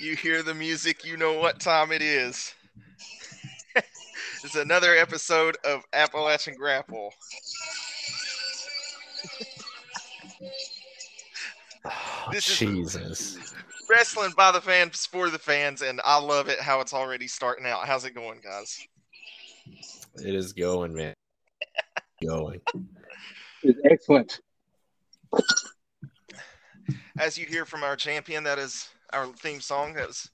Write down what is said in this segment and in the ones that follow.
You hear the music, you know what time it is. It's another episode of Appalachian Grapple. Oh, this Jesus. Is wrestling by the fans for the fans, and I love it how it's already starting out. How's it going, guys? It is going, man. Going. It's excellent. As you hear from our champion, that is our theme song. That was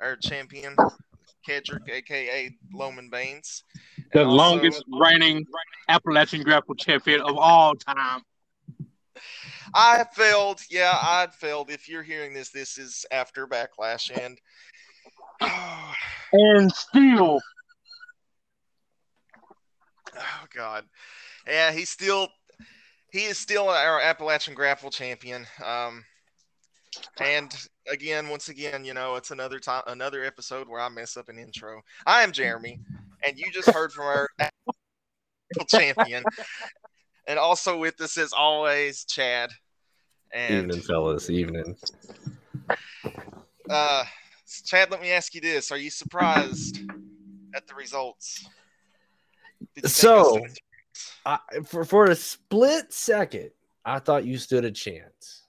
our champion, Kedrick, a.k.a. Loman Baines. The longest reigning Appalachian Grapple champion of all time. I failed. Yeah, I failed. If you're hearing this, this is after Backlash. And still. Oh, God. Yeah, he is still our Appalachian Grapple champion. And once again, you know, it's another episode where I mess up an intro. I am Jeremy, and you just heard from our champion. And also with us, as always, Chad. And, evening, fellas. Evening. Chad, let me ask you this. Are you surprised at the results? So, for a split second, I thought you stood a chance.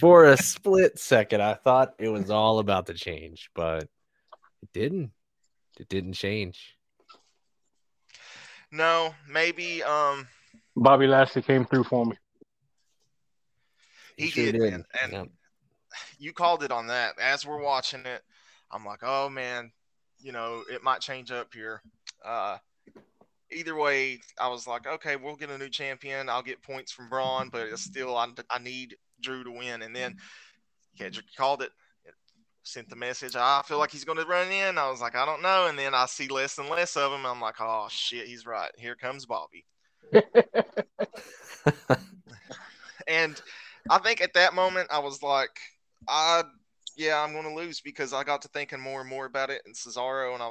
for a split second, I thought it was all about the change, but it didn't. It didn't change. No, maybe Bobby Lashley came through for me. He sure did. And yeah. You called it on that. As we're watching it, I'm like, oh, man, you know, it might change up here. Either way, I was like, okay, we'll get a new champion. I'll get points from Braun, but it's still I need Drew to win. And then Kedrick called it. Sent the message, I feel like he's going to run in. I was like, I don't know. And then I see less and less of him. I'm like, oh, shit, he's right. Here comes Bobby. And I think at that moment I was like, I'm going to lose, because I got to thinking more and more about it. And Cesaro, and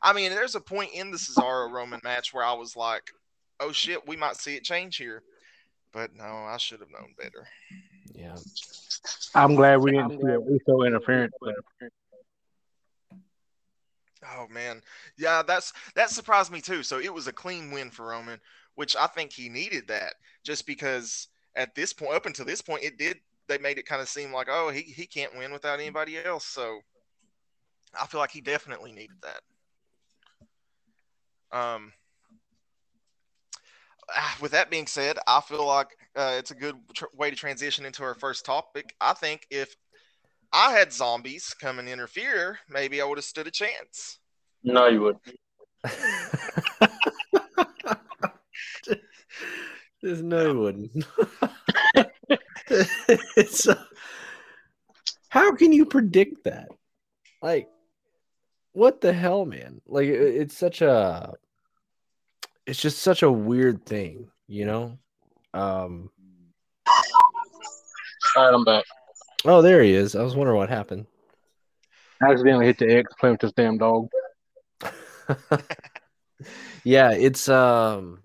I mean, there's a point in the Cesaro-Roman match where I was like, oh, shit, we might see it change here. But no, I should have known better. Yeah. I'm glad we didn't see it. We saw interference. Oh, man. Yeah, that surprised me, too. So it was a clean win for Roman, which I think he needed that, just because at this point, up until this point, it did. They made it kind of seem like, oh, he can't win without anybody else. So I feel like he definitely needed that. With that being said, I feel like it's a good way to transition into our first topic. I think if I had zombies come and interfere, maybe I would have stood a chance. No, you wouldn't. There's no, you wouldn't. How can you predict that? Like, what the hell, man? Like, it's just such a weird thing, you know? All right, I'm back. Oh, there he is. I was wondering what happened. I accidentally hit the X playing with this damn dog. Yeah, it's man,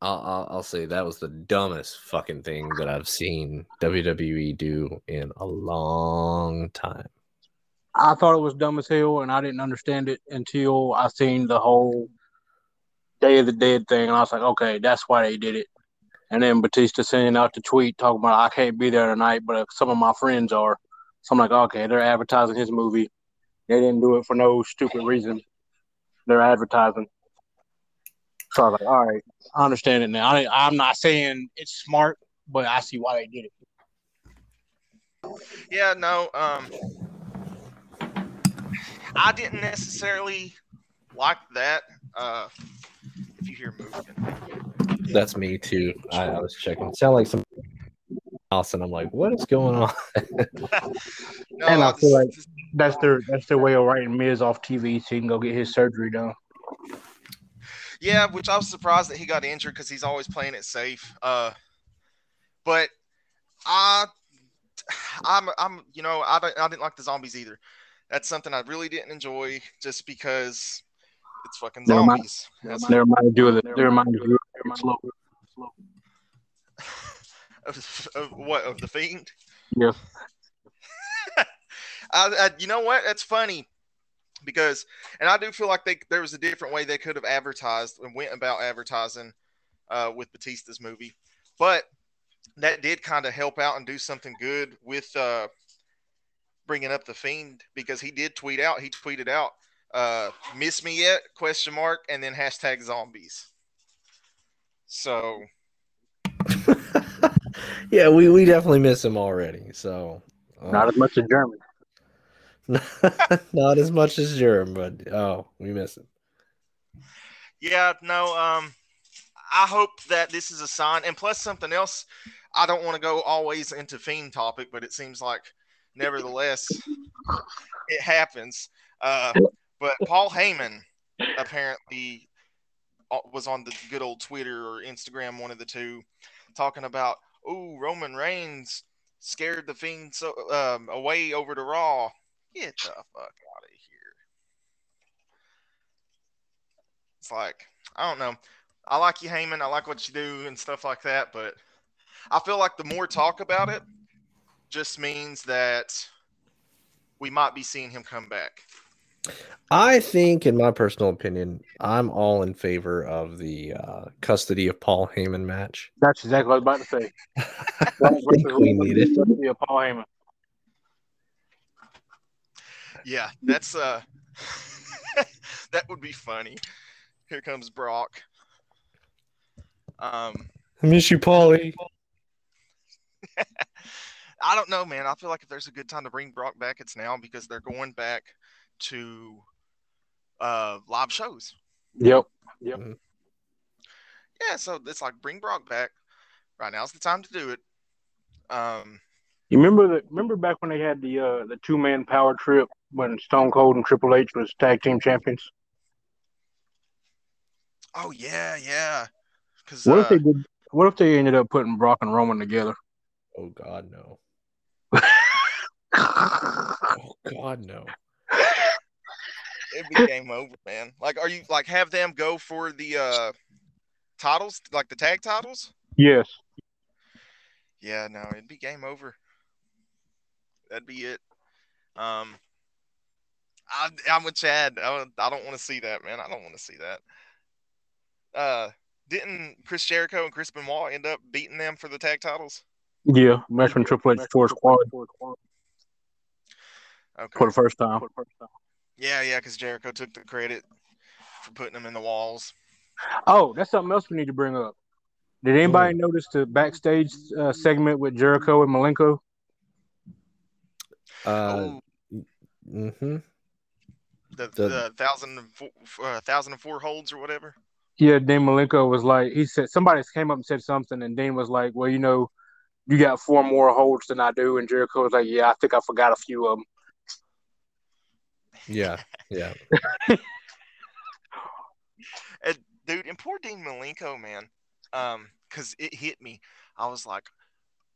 I'll say that was the dumbest fucking thing that I've seen WWE do in a long time. I thought it was dumb as hell, and I didn't understand it until I seen the whole Day of the Dead thing, and I was like, okay, that's why they did it. And then Batista sending out the tweet talking about, I can't be there tonight, but some of my friends are. So I'm like, okay, they're advertising his movie. They didn't do it for no stupid reason. They're advertising. So I was like, all right, I understand it now. I'm not saying it's smart, but I see why they did it. Yeah, no, I didn't necessarily like that. If you hear moving, that's me too. I was checking. Sound like some house, and I'm like, what is going on? No, and I feel like that's their way of writing Miz off TV so he can go get his surgery done. Yeah, which I was surprised that he got injured, because he's always playing it safe. But I'm you know, I didn't like the zombies either. That's something I really didn't enjoy, just because It's fucking zombies. They remind you of slow. Of what? Of The Fiend? Yeah. You know what? That's funny. Because, and I do feel like there was a different way they could have advertised and went about advertising with Batista's movie. But that did kind of help out and do something good with bringing up The Fiend, because he did tweet out. He tweeted out, miss me yet? ? And then #zombies. So. Yeah, we definitely miss him already. So not as much as Jeremy. Not as much as Jeremy, but we miss him. Yeah, no. I hope that this is a sign, and plus something else. I don't want to go always into Fiend topic, but it seems like nevertheless it happens. But Paul Heyman apparently was on the good old Twitter or Instagram, one of the two, talking about, oh, Roman Reigns scared the Fiend so away over to Raw. Get the fuck out of here. It's like, I don't know. I like you, Heyman. I like what you do and stuff like that. But I feel like the more talk about it just means that we might be seeing him come back. I think, in my personal opinion, I'm all in favor of the custody of Paul Heyman match. That's exactly what I was about to say. I think we need it. Custody of Paul Heyman. Yeah, that's that would be funny. Here comes Brock. I miss you, Paulie. I don't know, man. I feel like if there's a good time to bring Brock back, it's now, because they're going back to live shows. Yep. Mm-hmm. Yeah, so it's like, bring Brock back. Right now's the time to do it. You remember back when they had the 2-man power trip when Stone Cold and Triple H was tag team champions? Oh yeah. What if they ended up putting Brock and Roman together? Oh God, no. It'd be game over, man. Like, are you like have them go for the titles, like the tag titles? Yes. Yeah, no, it'd be game over. That'd be it. I'm with Chad. I don't want to see that, man. I don't want to see that. Didn't Chris Jericho and Chris Benoit end up beating them for the tag titles? Yeah, match when Triple H forced Quad. Okay. For the first time. Yeah, because Jericho took the credit for putting them in the walls. Oh, that's something else we need to bring up. Did anybody notice the backstage segment with Jericho and Malenko? The 1,004 holds or whatever. Yeah, Dean Malenko was like, he said, somebody came up and said something, and Dean was like, well, you got 4 more holds than I do, and Jericho was like, yeah, I think I forgot a few of them. Yeah. Dude, and poor Dean Malenko, man, because it hit me. I was like,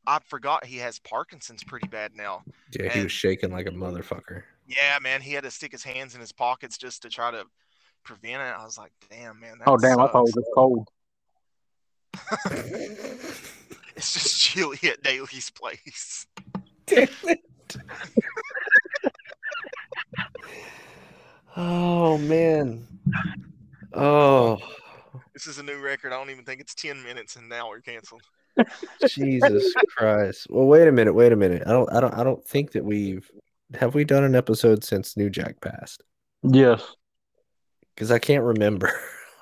I forgot he has Parkinson's pretty bad now. Yeah, he was shaking like a motherfucker. Yeah, man, he had to stick his hands in his pockets just to try to prevent it. I was like, damn, man. Damn, I thought it was cold. It's just chilly at Daly's place. Damn it. Oh, man. Oh. This is a new record. I don't even think it's 10 minutes, and now we're canceled. Jesus Christ. Well, wait a minute. I don't think that have we done an episode since New Jack passed? Yes. Because I can't remember.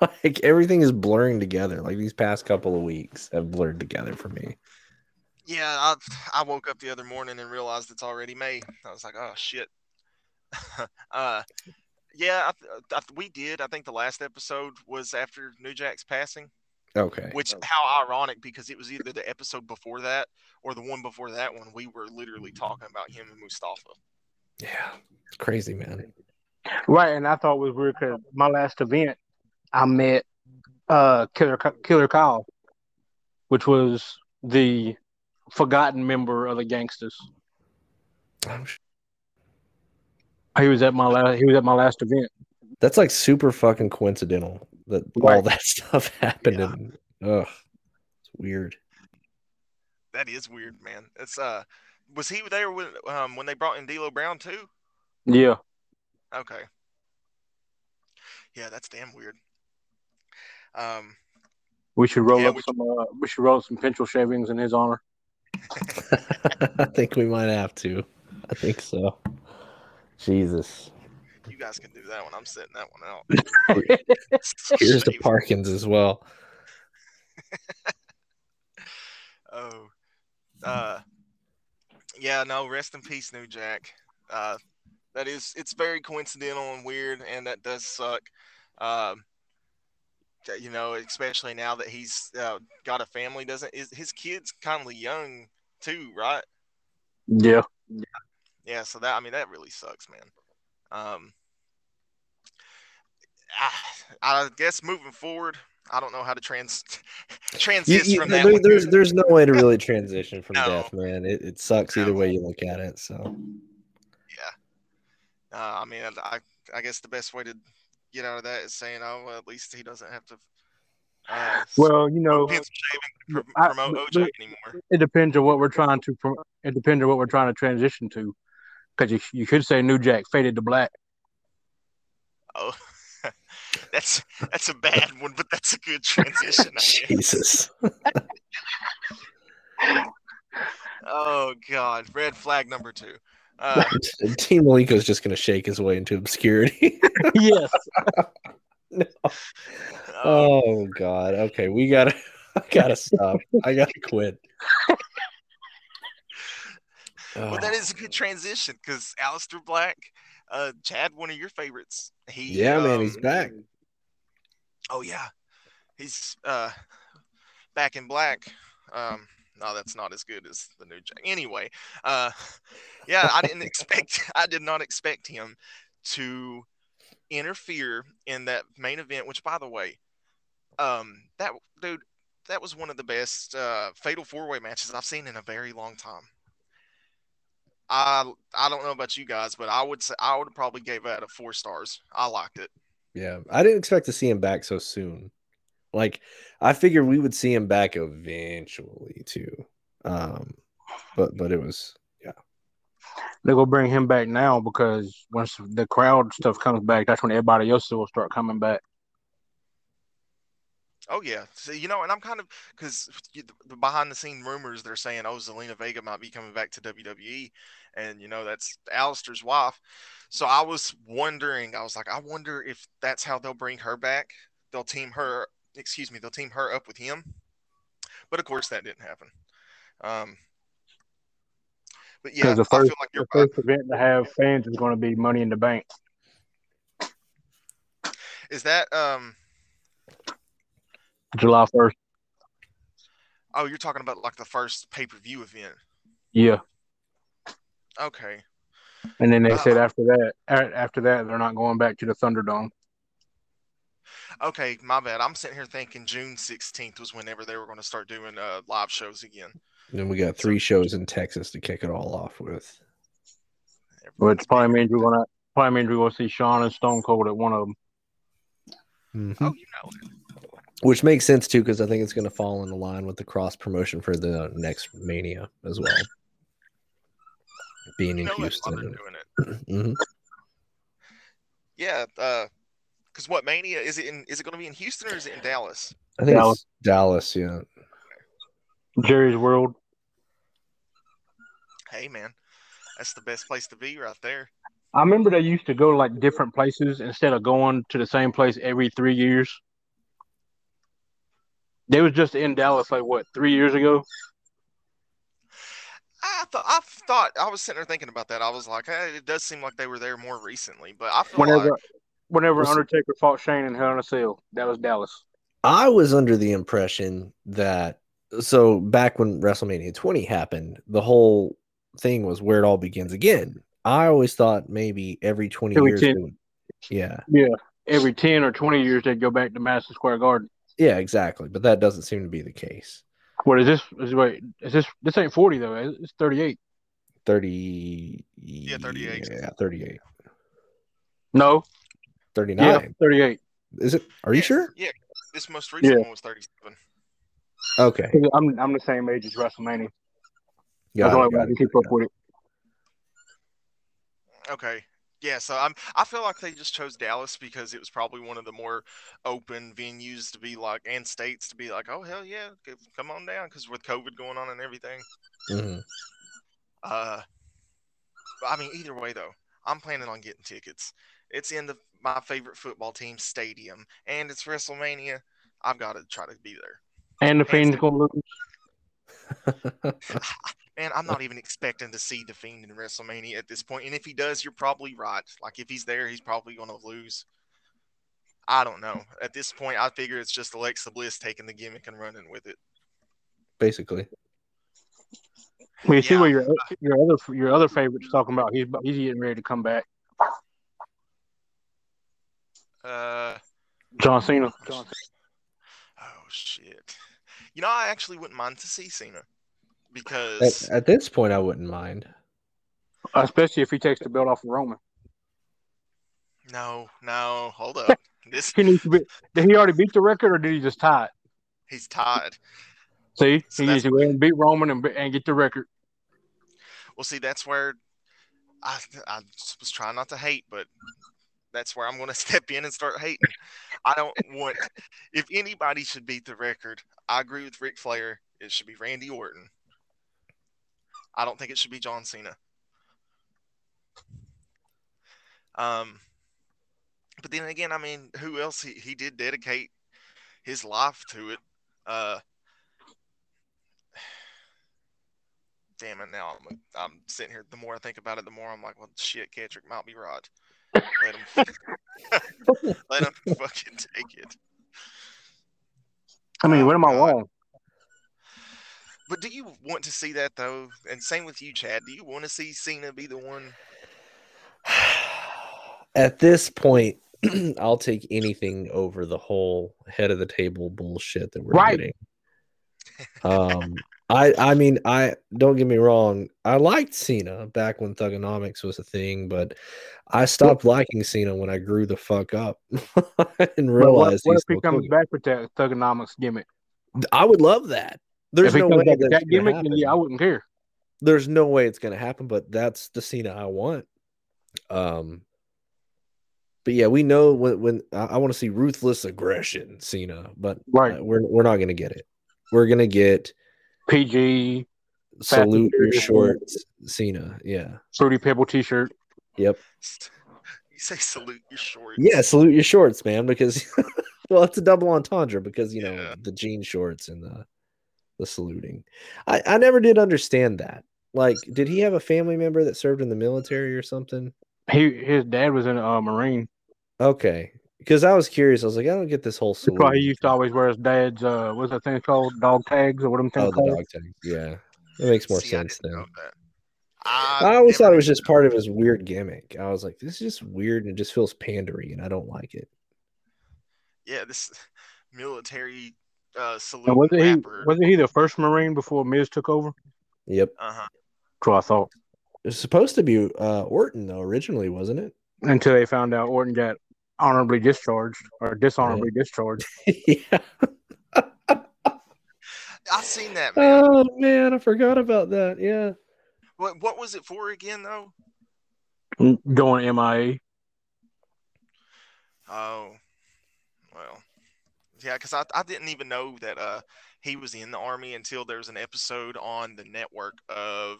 Like, everything is blurring together. Like, these past couple of weeks have blurred together for me. Yeah, I woke up the other morning and realized it's already May. I was like, oh, shit. We did. I think the last episode was after New Jack's passing. Okay. Which, how ironic, because it was either the episode before that or the one before that one. We were literally talking about him and Mustafa. Yeah. It's crazy, man. Right, and I thought it was weird because my last event, I met Killer Kyle, which was the forgotten member of the Gangsters. He was at my last event. That's like super fucking coincidental that all that stuff happened. Yeah. And it's weird. That is weird, man. It's was he there when they brought in D'Lo Brown too? Yeah. Okay. Yeah, that's damn weird. We should roll up some. We should roll up some pencil shavings in his honor. I think we might have to. I think so. Jesus. You guys can do that one. I'm setting that one out. Here's the Parkins as well. Yeah. No. Rest in peace, New Jack. That is. It's very coincidental and weird, and that does suck. You know, especially now that he's got a family. His kid's kind of young too, right? Yeah. Yeah. So that. I mean, that really sucks, man. I guess moving forward, I don't know how to transition from that. There's no way to really transition from death, man. It sucks either way you look at it. So, yeah. I mean, I guess the best way to get out of that is saying, oh, well, at least he doesn't have to. Well, you know, promote OJ anymore. It depends on what we're trying to. It depends on what we're trying to transition to. Because you could say New Jack faded to black. Oh, that's a bad one, but that's a good transition. Jesus. Oh, God. Red flag number 2. Team Malenko's just going to shake his way into obscurity. Yes. No. Oh, God. Okay, we got to stop. I got to quit. Well, that is a good transition because Aleister Black, Chad, one of your favorites. Man, he's back. Oh, yeah. He's back in black. No, that's not as good as the New Jack. Anyway, I did not expect him to interfere in that main event, which, by the way, that was one of the best Fatal 4-Way matches I've seen in a very long time. I don't know about you guys, but I would have probably gave that a 4 stars. I liked it. Yeah, I didn't expect to see him back so soon. Like, I figured we would see him back eventually too. But it was they're gonna bring him back now because once the crowd stuff comes back, that's when everybody else will start coming back. Oh, yeah. So, you know, and I'm kind of – because the behind-the-scenes rumors, they're saying, oh, Zelina Vega might be coming back to WWE. And, you know, that's Aleister's wife. So I wonder if that's how they'll bring her back. They'll team her up with him. But, of course, that didn't happen. But, yeah, I feel like the first event to have fans is going to be Money in the Bank. Is that – July 1st. Oh, you're talking about like the first pay-per-view event. Yeah. Okay. And then they said after that, they're not going back to the Thunderdome. Okay, my bad. I'm sitting here thinking June 16th was whenever they were going to start doing live shows again. And then we got 3 shows in Texas to kick it all off with. Well, it probably means we're going to see Shawn and Stone Cold at one of them. Mm-hmm. Oh, you know. Which makes sense, too, because I think it's going to fall in line with the cross-promotion for the next Mania as well. Being in Houston. Doing it. Mm-hmm. Yeah, because what Mania, is it going to be in Houston or is it in Dallas? I think Dallas. It's Dallas, yeah. Jerry's World. Hey, man, that's the best place to be right there. I remember they used to go to, like, different places instead of going to the same place every 3 years. They was just in Dallas, like, what, 3 years ago? I was sitting there thinking about that. I was like, hey, it does seem like they were there more recently. But I feel whenever Undertaker fought Shane in Hell in a Cell, that was Dallas. I was under the impression that – so back when WrestleMania 20 happened, the whole thing was where it all begins again. I always thought maybe every 20 years. Yeah, every 10 or 20 years they'd go back to Madison Square Garden. Yeah, exactly, but that doesn't seem to be the case. What is this? This ain't 40 though. It's 38. 38. Yeah, 38. No, 39? Yeah, 38. Is it? Are you sure? Yeah. This most recent one was 37. Okay. I'm the same age as WrestleMania. Yeah. That's the only way I can keep up with it. Okay. Yeah, so I feel like they just chose Dallas because it was probably one of the more open venues to be like, and states to be like, oh, hell yeah, come on down, because with COVID going on and everything. Mm-hmm. I mean, either way, though, I'm planning on getting tickets. It's in my favorite football team's stadium, and it's WrestleMania. I've got to try to be there. And the Fiend's going to lose. Man, I'm not even expecting to see The Fiend in WrestleMania at this point. And if he does, you're probably right. Like, if he's there, he's probably going to lose. I don't know. At this point, I figure it's just Alexa Bliss taking the gimmick and running with it. Basically. Well, you see where your other favorite's talking about. He's getting ready to come back. John Cena. Oh, shit. You know, I actually wouldn't mind to see Cena. Because at this point, I wouldn't mind, especially if he takes the belt off of Roman. No, hold up. Did he already beat the record, or did he just tie it? He's tied. See, so he needs to go ahead and beat Roman and get the record. Well, see, that's where I was trying not to hate, but that's where I'm going to step in and start hating. I don't want. If anybody should beat the record, I agree with Ric Flair. It should be Randy Orton. I don't think it should be John Cena. But then again, I mean, who else? He did dedicate his life to it. Damn it! Now I'm sitting here. The more I think about it, the more I'm like, well, shit, Kedrick might be right. Let him fucking take it. I mean, what am I wrong? But do you want to see that, though? And same with you, Chad. Do you want to see Cena be the one? At this point, I'll take anything over the whole head-of-the-table bullshit that we're getting. I mean, don't get me wrong. I liked Cena back when Thugonomics was a thing, but I stopped liking Cena when I grew the fuck up and realized. What if he comes back with that Thugonomics gimmick? I would love that. There's no way that gimmick, I wouldn't care. There's no way it's going to happen, but that's the Cena I want. But yeah, we know when I want to see ruthless aggression Cena, but we're not going to get it. We're going to get PG salute your shorts Cena. Yeah, Fruity Pebble T-shirt. Yep. You say salute your shorts. Yeah, salute your shorts, man. Because well, it's a double entendre because you know the jean shorts and the saluting. I never did understand that. Like, did he have a family member that served in the military or something? His dad was in a Marine. Okay. Because I was curious. I was like, I don't get this whole salute. That's why he used to always wear his dad's, what's that thing called? Dog tags or what I'm thinking? Oh, the dog tags. Yeah. That makes more sense now. I always thought it was just part of his weird gimmick. I was like, this is just weird and it just feels pandery and I don't like it. Yeah, this military... salute wasn't he the first Marine before Miz took over? Yep. Uh-huh. So I thought. It was supposed to be Orton, though, originally, wasn't it? Until they found out Orton got honorably discharged or dishonorably discharged. Yeah. I've seen that, man. Oh, man, I forgot about that. Yeah. What was it for again, though? Going MIA. Oh, well. Yeah, because I didn't even know that he was in the Army until there was an episode on the network of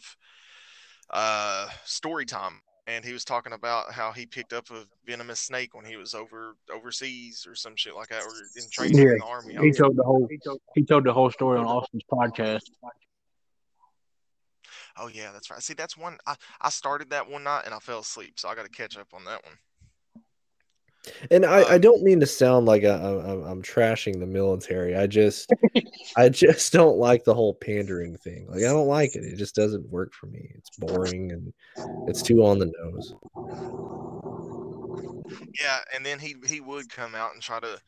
Storytime, and he was talking about how he picked up a venomous snake when he was overseas or some shit like that, or in training in the Army. He told the whole story on Austin's podcast. Oh, yeah, that's right. See, that's one. I started that one night, and I fell asleep, so I got to catch up on that one. And I don't mean to sound like I'm trashing the military. I just don't like the whole pandering thing. Like, I don't like it. It just doesn't work for me. It's boring and it's too on the nose. Yeah, and then he would come out and try to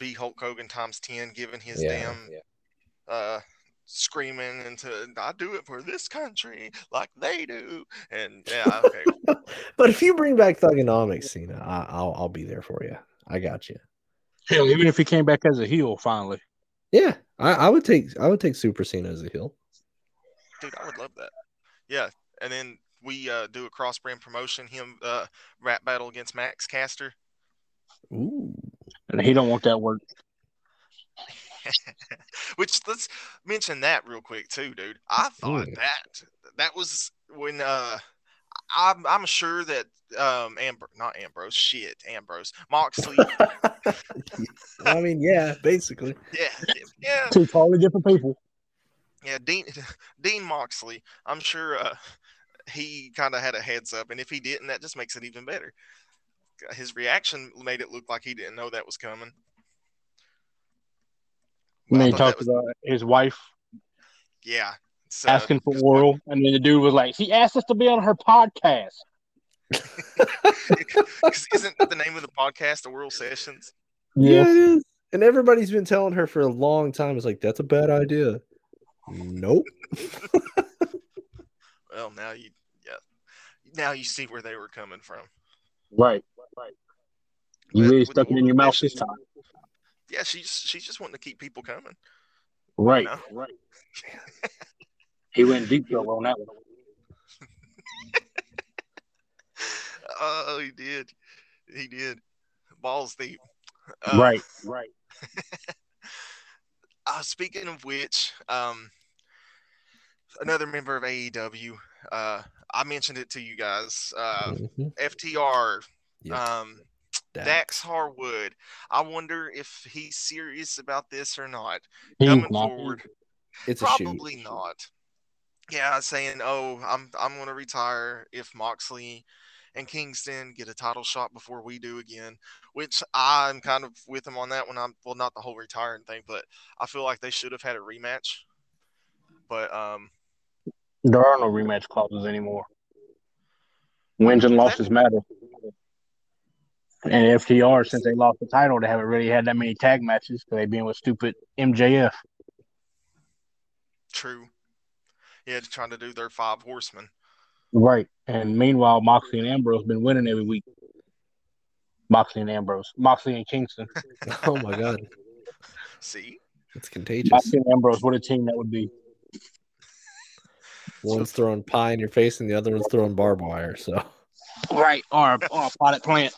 be Hulk Hogan times 10, giving his screaming into, I do it for this country like they do. And yeah, okay. But if you bring back Thugonomics, Cena, I'll be there for you. I got you. Hell, even if he came back as a heel, finally. Yeah, I would take Super Cena as a heel. Dude, I would love that. Yeah, and then we do a cross-brand promotion. Him rap battle against Max Caster. Ooh, and he don't want that work. Which, let's mention that real quick too, dude. I thought that was when I'm sure that Moxley. I mean, yeah, basically. Yeah. Two totally different people. Yeah, Dean Moxley. I'm sure he kind of had a heads up, and if he didn't, that just makes it even better. His reaction made it look like he didn't know that was coming. And then he talked about his wife. Yeah. So, asking for oral. And then the dude was like, she asked us to be on her podcast. Isn't the name of the podcast the Oral Sessions? Yeah, it is. And everybody's been telling her for a long time. It's like, that's a bad idea. Nope. Well, now you see where they were coming from. Right. You really stuck it in your mouth this time. Yeah, she's just wanting to keep people coming. Right, you know? Right. He went deep on that one. Oh, he did. Balls deep. Right. Speaking of which, another member of AEW, I mentioned it to you guys, FTR, yeah. Dax Harwood. I wonder if he's serious about this or not. Coming forward. It's probably a shoot. Not. Yeah, saying, "Oh, I'm going to retire if Moxley and Kingston get a title shot before we do again." Which I'm kind of with him on that one. Well, not the whole retiring thing, but I feel like they should have had a rematch. But there are no rematch clauses anymore. Wins and losses matter. And FTR, since they lost the title, they haven't really had that many tag matches because they've been with stupid MJF. True. Yeah, trying to do their five horsemen. Right. And meanwhile, Moxley and Ambrose have been winning every week. Moxley and Kingston. Oh, my God. See? It's contagious. Moxley and Ambrose, what a team that would be. One's throwing pie in your face and the other one's throwing barbed wire. So. Right. Or a potted plant.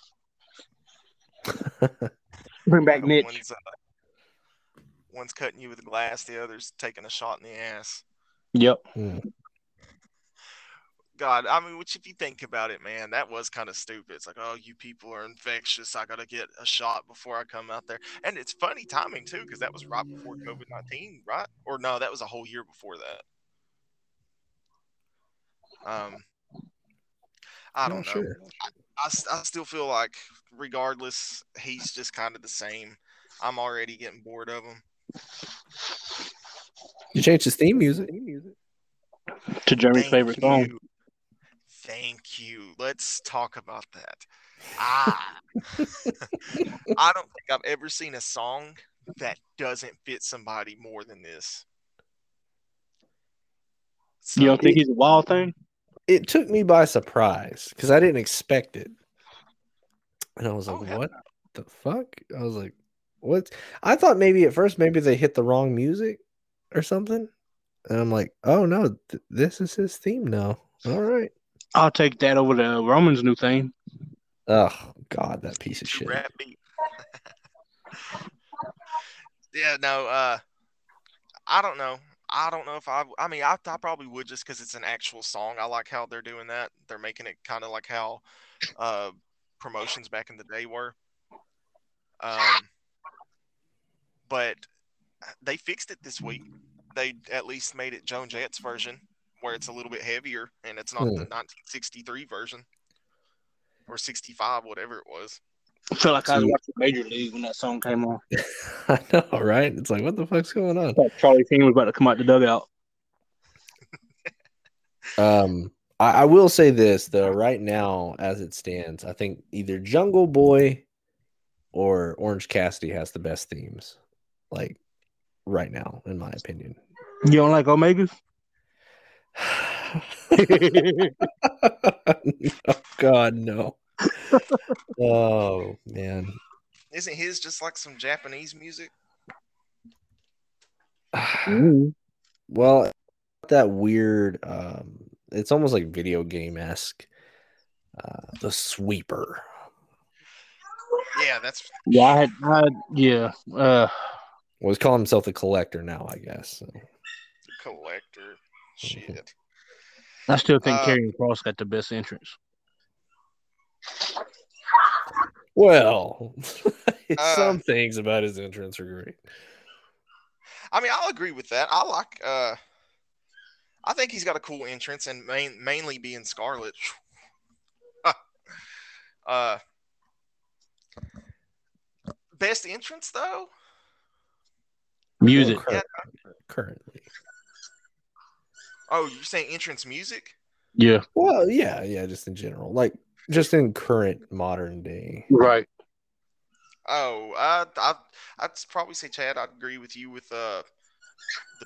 Bring back Mitch. One's cutting you with a glass, the other's taking a shot in the ass. Yep. God, I mean, which if you think about it, man, that was kind of stupid. It's like, oh, you people are infectious. I got to get a shot before I come out there. And it's funny timing, too, because that was right before COVID-19, right? Or no, that was a whole year before that. I don't know. Sure. I still feel like, regardless, he's just kind of the same. I'm already getting bored of him. You changed his theme music to Jeremy's favorite song. Thank you. Let's talk about that. I don't think I've ever seen a song that doesn't fit somebody more than this. So, you don't think he's a wild thing? It took me by surprise because I didn't expect it. And I was like, what the fuck? I was like, what? I thought maybe at first, maybe they hit the wrong music or something. And I'm like, oh, no, this is his theme now. All right. I'll take that over to Roman's new theme. Oh, God, that piece of shit. Yeah, no, I don't know. I probably would just because it's an actual song. I like how they're doing that. They're making it kind of like how promotions back in the day were. But they fixed it this week. They at least made it Joan Jett's version where it's a little bit heavier and it's not the 1963 version or 65, whatever it was. I feel like I was watching Major League when that song came on. I know, right? It's like, what the fuck's going on? Charlie King was about to come out the dugout. I will say this, though. Right now, as it stands, I think either Jungle Boy or Orange Cassidy has the best themes. Like, right now, in my opinion. You don't like Omegas? Oh, God, no. Oh, man. Isn't his just like some Japanese music? Well, that weird, it's almost like video game-esque. The Sweeper. Yeah, that's... Yeah, yeah. Well, he's calling himself the Collector now, I guess. So. Collector. Shit. I still think Karrion Kross got the best entrance. Well, some things about his entrance are great. I mean, I'll agree with that. I like... I think he's got a cool entrance, and mainly being Scarlet. Best entrance, though? Music. Oh, currently. Oh, you're saying entrance music? Yeah. Well, yeah, just in general. Like, just in current modern day. Right. Oh, I'd probably say, Chad, I'd agree with you with the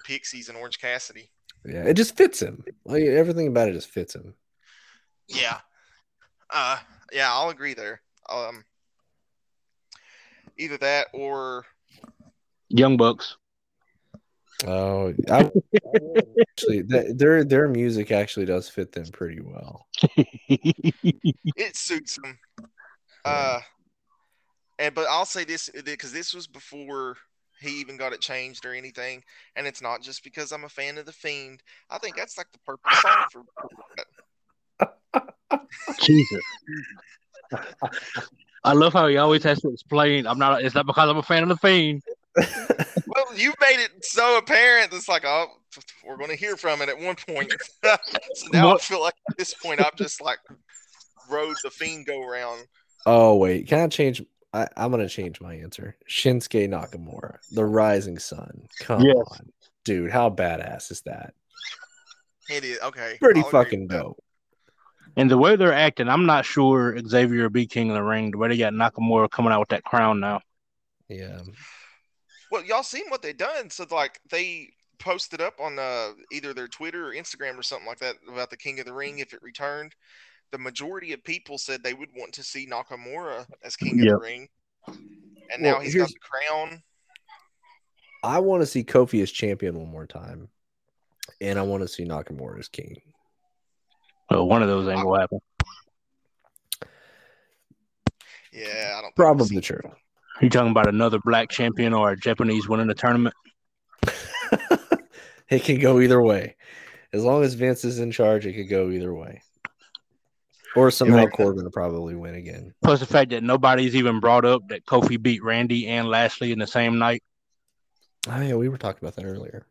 Pixies and Orange Cassidy. Yeah, it just fits him. Like, everything about it just fits him. Yeah. Yeah, I'll agree there. Either that or Young Bucks. Oh, actually, their music actually does fit them pretty well. It suits them. But I'll say this, because this was before he even got it changed or anything, and it's not just because I'm a fan of The Fiend. I think that's like the perfect song for that. Jesus. I love how he always has to explain. It's not because I'm a fan of The Fiend. Well, you made it so apparent. It's like, oh, we're going to hear from it at one point. So now I feel like at this point, I've just like rode The Fiend go around. Oh, wait. Can I change? I'm going to change my answer. Shinsuke Nakamura, the Rising Sun. Come on. Dude, how badass is that? It is. Okay. Pretty fucking dope. And the way they're acting, I'm not sure Xavier will be king of the ring. The way they got Nakamura coming out with that crown now. Yeah. Well, y'all seen what they done. So, like, they posted up on either their Twitter or Instagram or something like that about the King of the Ring if it returned. The majority of people said they would want to see Nakamura as King of the Ring. And now he's got the crown. I want to see Kofi as champion one more time. And I want to see Nakamura as king. Well, one of those ain't going to happen. Yeah, I don't think probably true. Are you talking about another black champion or a Japanese winning the tournament? It can go either way. As long as Vince is in charge, it could go either way. Or somehow Corbin will probably win again. Plus the fact that nobody's even brought up that Kofi beat Randy and Lashley in the same night. Oh, yeah, we were talking about that earlier.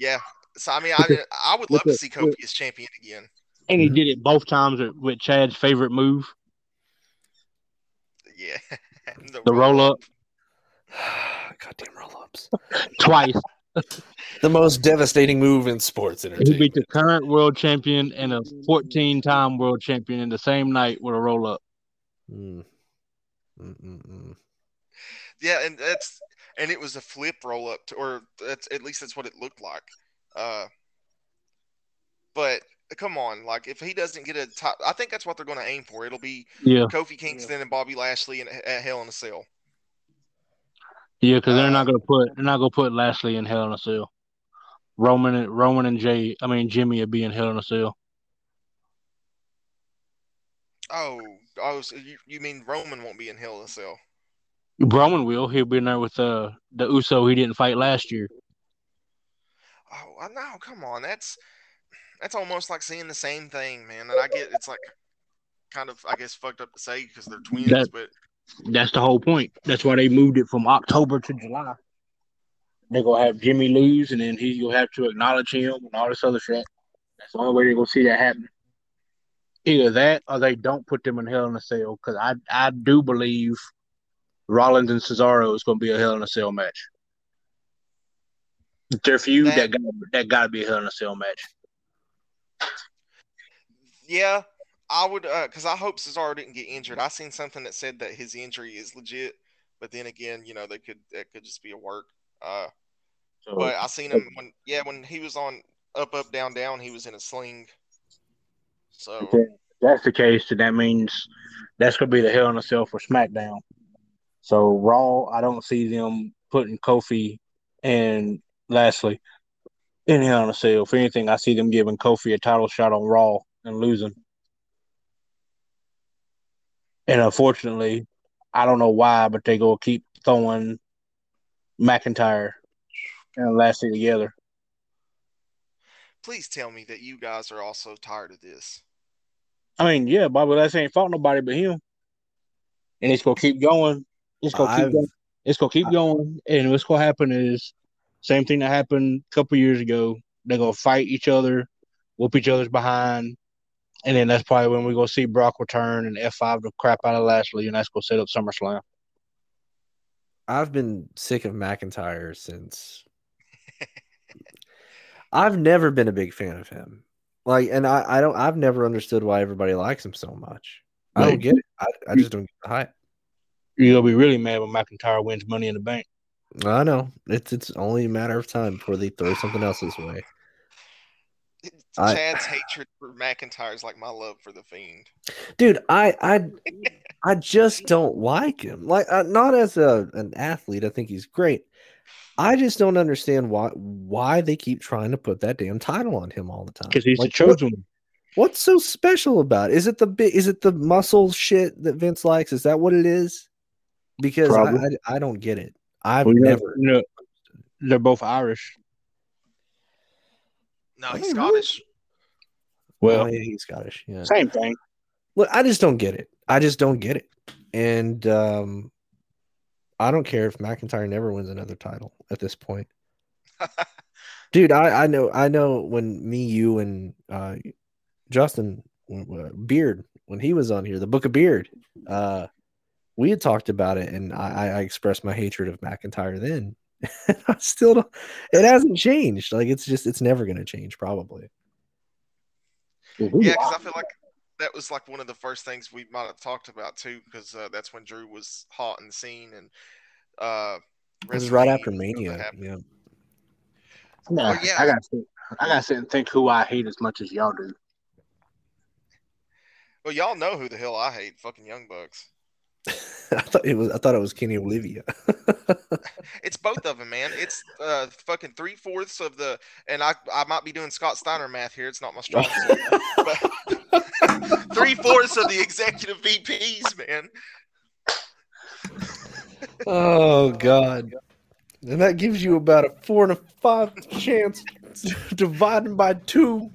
Yeah. So, I mean, I would love to see Kofi as champion again. And he did it both times with Chad's favorite move. Yeah. The roll-up. Goddamn roll-ups. Twice. The most devastating move in sports entertainment. He beat the current world champion and a 14-time world champion in the same night with a roll-up. Yeah, and it was a flip roll-up, or at least that's what it looked like. But come on, like if he doesn't get a top, I think that's what they're going to aim for. It'll be Kofi Kingston and Bobby Lashley at Hell in a Cell. Yeah, because they're not going to put Lashley in Hell in a Cell. Roman and Jimmy will be in Hell in a Cell. Oh, so you mean Roman won't be in Hell in a Cell? Roman will. He'll be in there with the Uso he didn't fight last year. Oh, no, come on. That's almost like seeing the same thing, man. And I get it's like kind of, I guess, fucked up to say because they're twins. But that's the whole point. That's why they moved it from October to July. They're going to have Jimmy lose, and then he's going to have to acknowledge him and all this other shit. That's the only way you're going to see that happen. Either that or they don't put them in Hell in a Cell because I do believe Rollins and Cesaro is going to be a Hell in a Cell match. Their feud that got to be a Hell in a Cell match. Yeah, I would because I hope Cesaro didn't get injured. I seen something that said that his injury is legit, but then again, you know, that could just be a work. But I seen him when he was on up, up, down, down, he was in a sling. So if that's the case, then that means that's going to be the Hell in a Cell for SmackDown. So Raw, I don't see them putting Kofi and Lashley in Hell in a Cell. If anything, I see them giving Kofi a title shot on Raw and losing. And unfortunately, I don't know why, but they're going to keep throwing McIntyre and Lashley together. Please tell me that you guys are also tired of this. I mean, yeah, Bobby Lashley ain't fought nobody but him. And it's going to keep going. It's going to keep going. It's going to keep going. And what's going to happen is same thing that happened a couple years ago. They're going to fight each other, whoop each other's behind. And then that's probably when we're going to see Brock return and F5 the crap out of Lashley, and that's going to set up SummerSlam. I've been sick of McIntyre since – I've never been a big fan of him. Like, and I don't – I've never understood why everybody likes him so much. I don't get it. I just don't get the hype. You're going to be really mad when McIntyre wins Money in the Bank. I know. It's only a matter of time before they throw something else his way. Chad's hatred for McIntyre is like my love for the Fiend, dude. I just don't like him. Like, not as an athlete, I think he's great. I just don't understand why they keep trying to put that damn title on him all the time. Because he's the chosen one. What's so special about it? Is it the muscle shit that Vince likes? Is that what it is? Because I don't get it. I've never. They're both Irish. No, he's Scottish. Well, yeah, he's Scottish. Yeah. Same thing. Look, I just don't get it. And I don't care if McIntyre never wins another title at this point. Dude, I know when me, you, and Justin Beard, when he was on here, the Book of Beard, we had talked about it, and I expressed my hatred of McIntyre then. I still don't. It hasn't changed. Like, it's never going to change, probably. Yeah, because I feel like that was like one of the first things we might have talked about too, because that's when Drew was hot and seen, and it was right after Mania. Yeah. No, yeah. I gotta sit and think who I hate as much as y'all do. Well, y'all know who the hell I hate. Fucking Young Bucks. I thought it was Kenny Olivia. It's both of them, man. It's fucking 3/4 of the, and I might be doing Scott Steiner math here. It's not my strong suit, but 3/4 of the executive VPs, man. Oh God! And that gives you about a 4 and a 5 chance dividing by 2.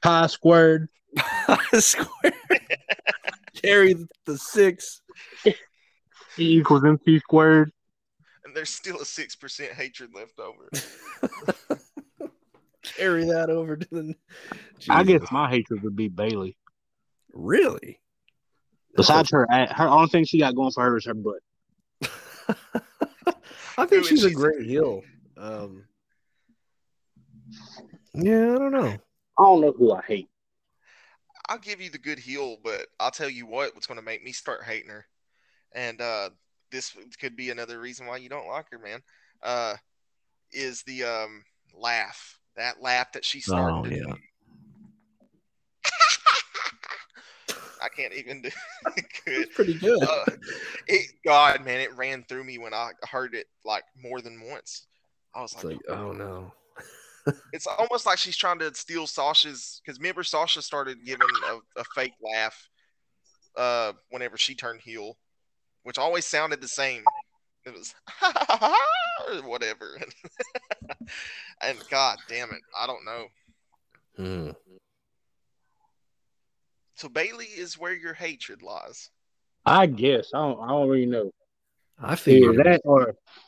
Pi squared. Pi squared. Carry the 6. E equals MC squared. And there's still a 6% hatred left over. Carry that over to the... Jesus. I guess my hatred would be Bailey. Really? Besides her only thing she got going for her is her butt. I think she's a great heel. Yeah, I don't know. I don't know who I hate. I'll give you the good heel, but I'll tell you what's going to make me start hating her. And this could be another reason why you don't like her, man, is the laugh. That laugh that she started to do. I can't even do it. It's pretty good. God, man, it ran through me when I heard it like more than once. I was like oh, no. It's almost like she's trying to steal Sasha's, because remember Sasha started giving a fake laugh whenever she turned heel, which always sounded the same. It was or whatever. And God damn it, I don't know. So Bailey is where your hatred lies. I guess I don't really know. I feel that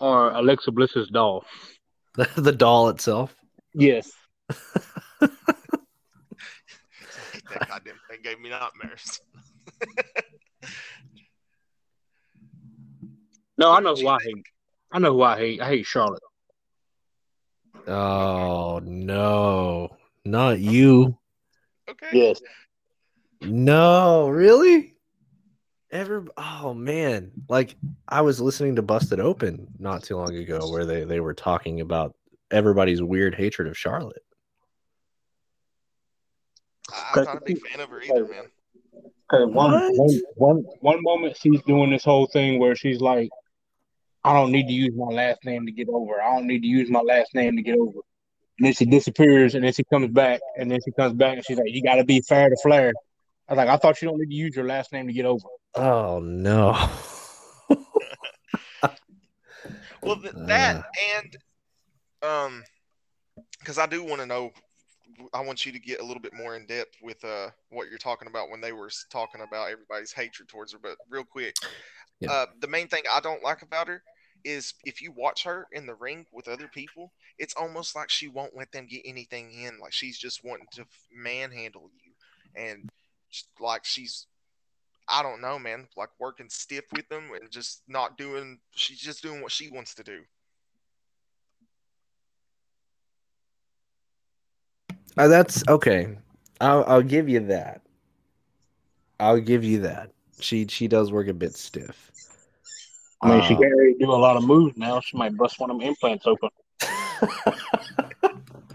or Alexa Bliss's doll, the doll itself. Yes. That goddamn thing gave me nightmares. No, I know who I hate. I hate Charlotte. Oh no, not you. Okay. Yes. No, really? Oh man, like I was listening to Busted Open not too long ago, where they were talking about everybody's weird hatred of Charlotte. I'm not a big fan of her either, man. One moment she's doing this whole thing where she's like, I don't need to use my last name to get over. I don't need to use my last name to get over. And then she disappears, and then she comes back, and then she comes back, and she's like, you got to be fair to Flair. I was like, I thought you don't need to use your last name to get over. Oh, no. Well, that and because I do want to know, I want you to get a little bit more in depth with what you're talking about when they were talking about everybody's hatred towards her. But real quick, yeah. The main thing I don't like about her is if you watch her in the ring with other people, it's almost like she won't let them get anything in. Like she's just wanting to manhandle you. And like she's, I don't know, man, like working stiff with them and just not doing, she's just doing what she wants to do. That's okay. I'll give you that. I'll give you that. She does work a bit stiff. I mean, she can't really do a lot of moves now. She might bust one of them implants open.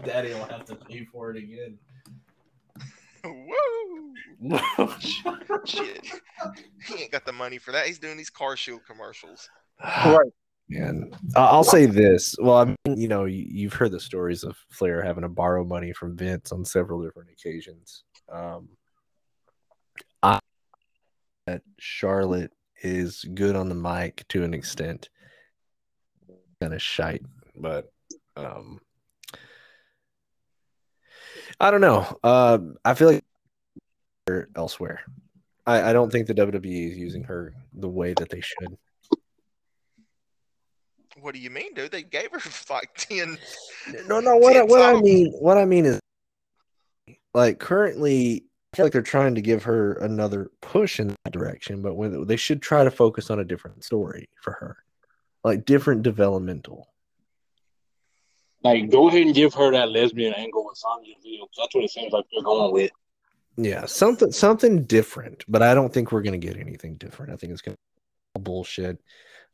Daddy will have to pay for it again. Whoa! Shit. He ain't got the money for that. He's doing these Car Shield commercials. Right. And I'll say this. Well, I mean, you know, you've heard the stories of Flair having to borrow money from Vince on several different occasions. I think that Charlotte is good on the mic to an extent. Kind of shite, but I don't know. I feel like elsewhere. I don't think the WWE is using her the way that they should. What do you mean, dude? They gave her like 10. No. What I mean is, like, currently, I feel like they're trying to give her another push in that direction, but when they should try to focus on a different story for her, like different developmental. Like, go ahead and give her that lesbian angle with Sonya Deville. That's what it seems like they're going with. Yeah, something different, but I don't think we're going to get anything different. I think it's going to be bullshit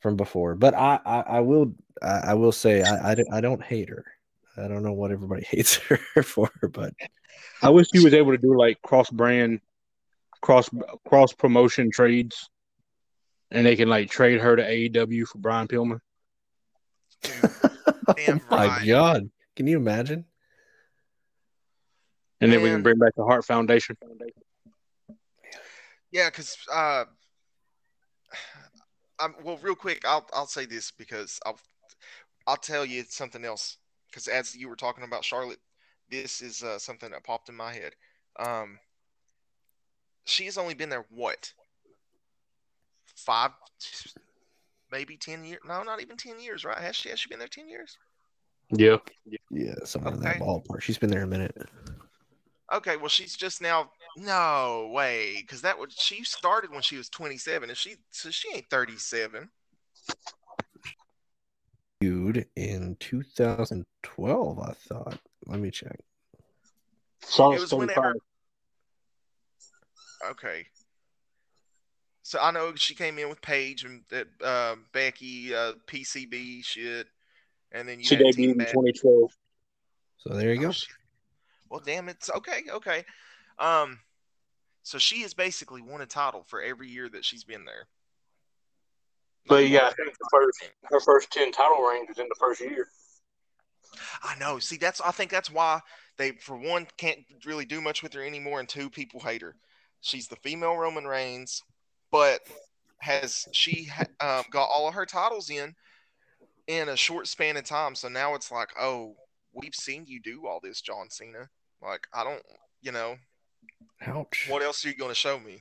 from before. But I will say I don't hate her. I don't know what everybody hates her for, but I wish she was able to do like cross promotion trades, and they can like trade her to AEW for Brian Pillman. Damn right. Oh my God, can you imagine? And then we can bring back the Hart Foundation. Yeah, because well, real quick, I'll say this because I'll tell you something else. Because as you were talking about Charlotte, this is something that popped in my head. She has only been there, what, 5, maybe 10 years? No, not even 10 years, right? Has she been there 10 years? Yeah. Yeah, somewhere in that ballpark. She's been there a minute. Okay, well, she's just now. No way, because that was she started when she was 27, and she ain't 37. Dude, in 2012, I thought. Let me check. So it was whenever. Okay. So I know she came in with Paige and Becky, PCB shit, and then she debuted in 2012. So there you go. Shit. Well, damn, it's okay. So she has basically won a title for every year that she's been there. But yeah, I think her first 10 title reigns was in the first year. I know. See, I think that's why they, for one, can't really do much with her anymore, and two, people hate her. She's the female Roman Reigns, but has she got all of her titles in a short span of time? So now it's like, oh, we've seen you do all this, John Cena. Like, I don't, you know. Ouch. What else are you going to show me?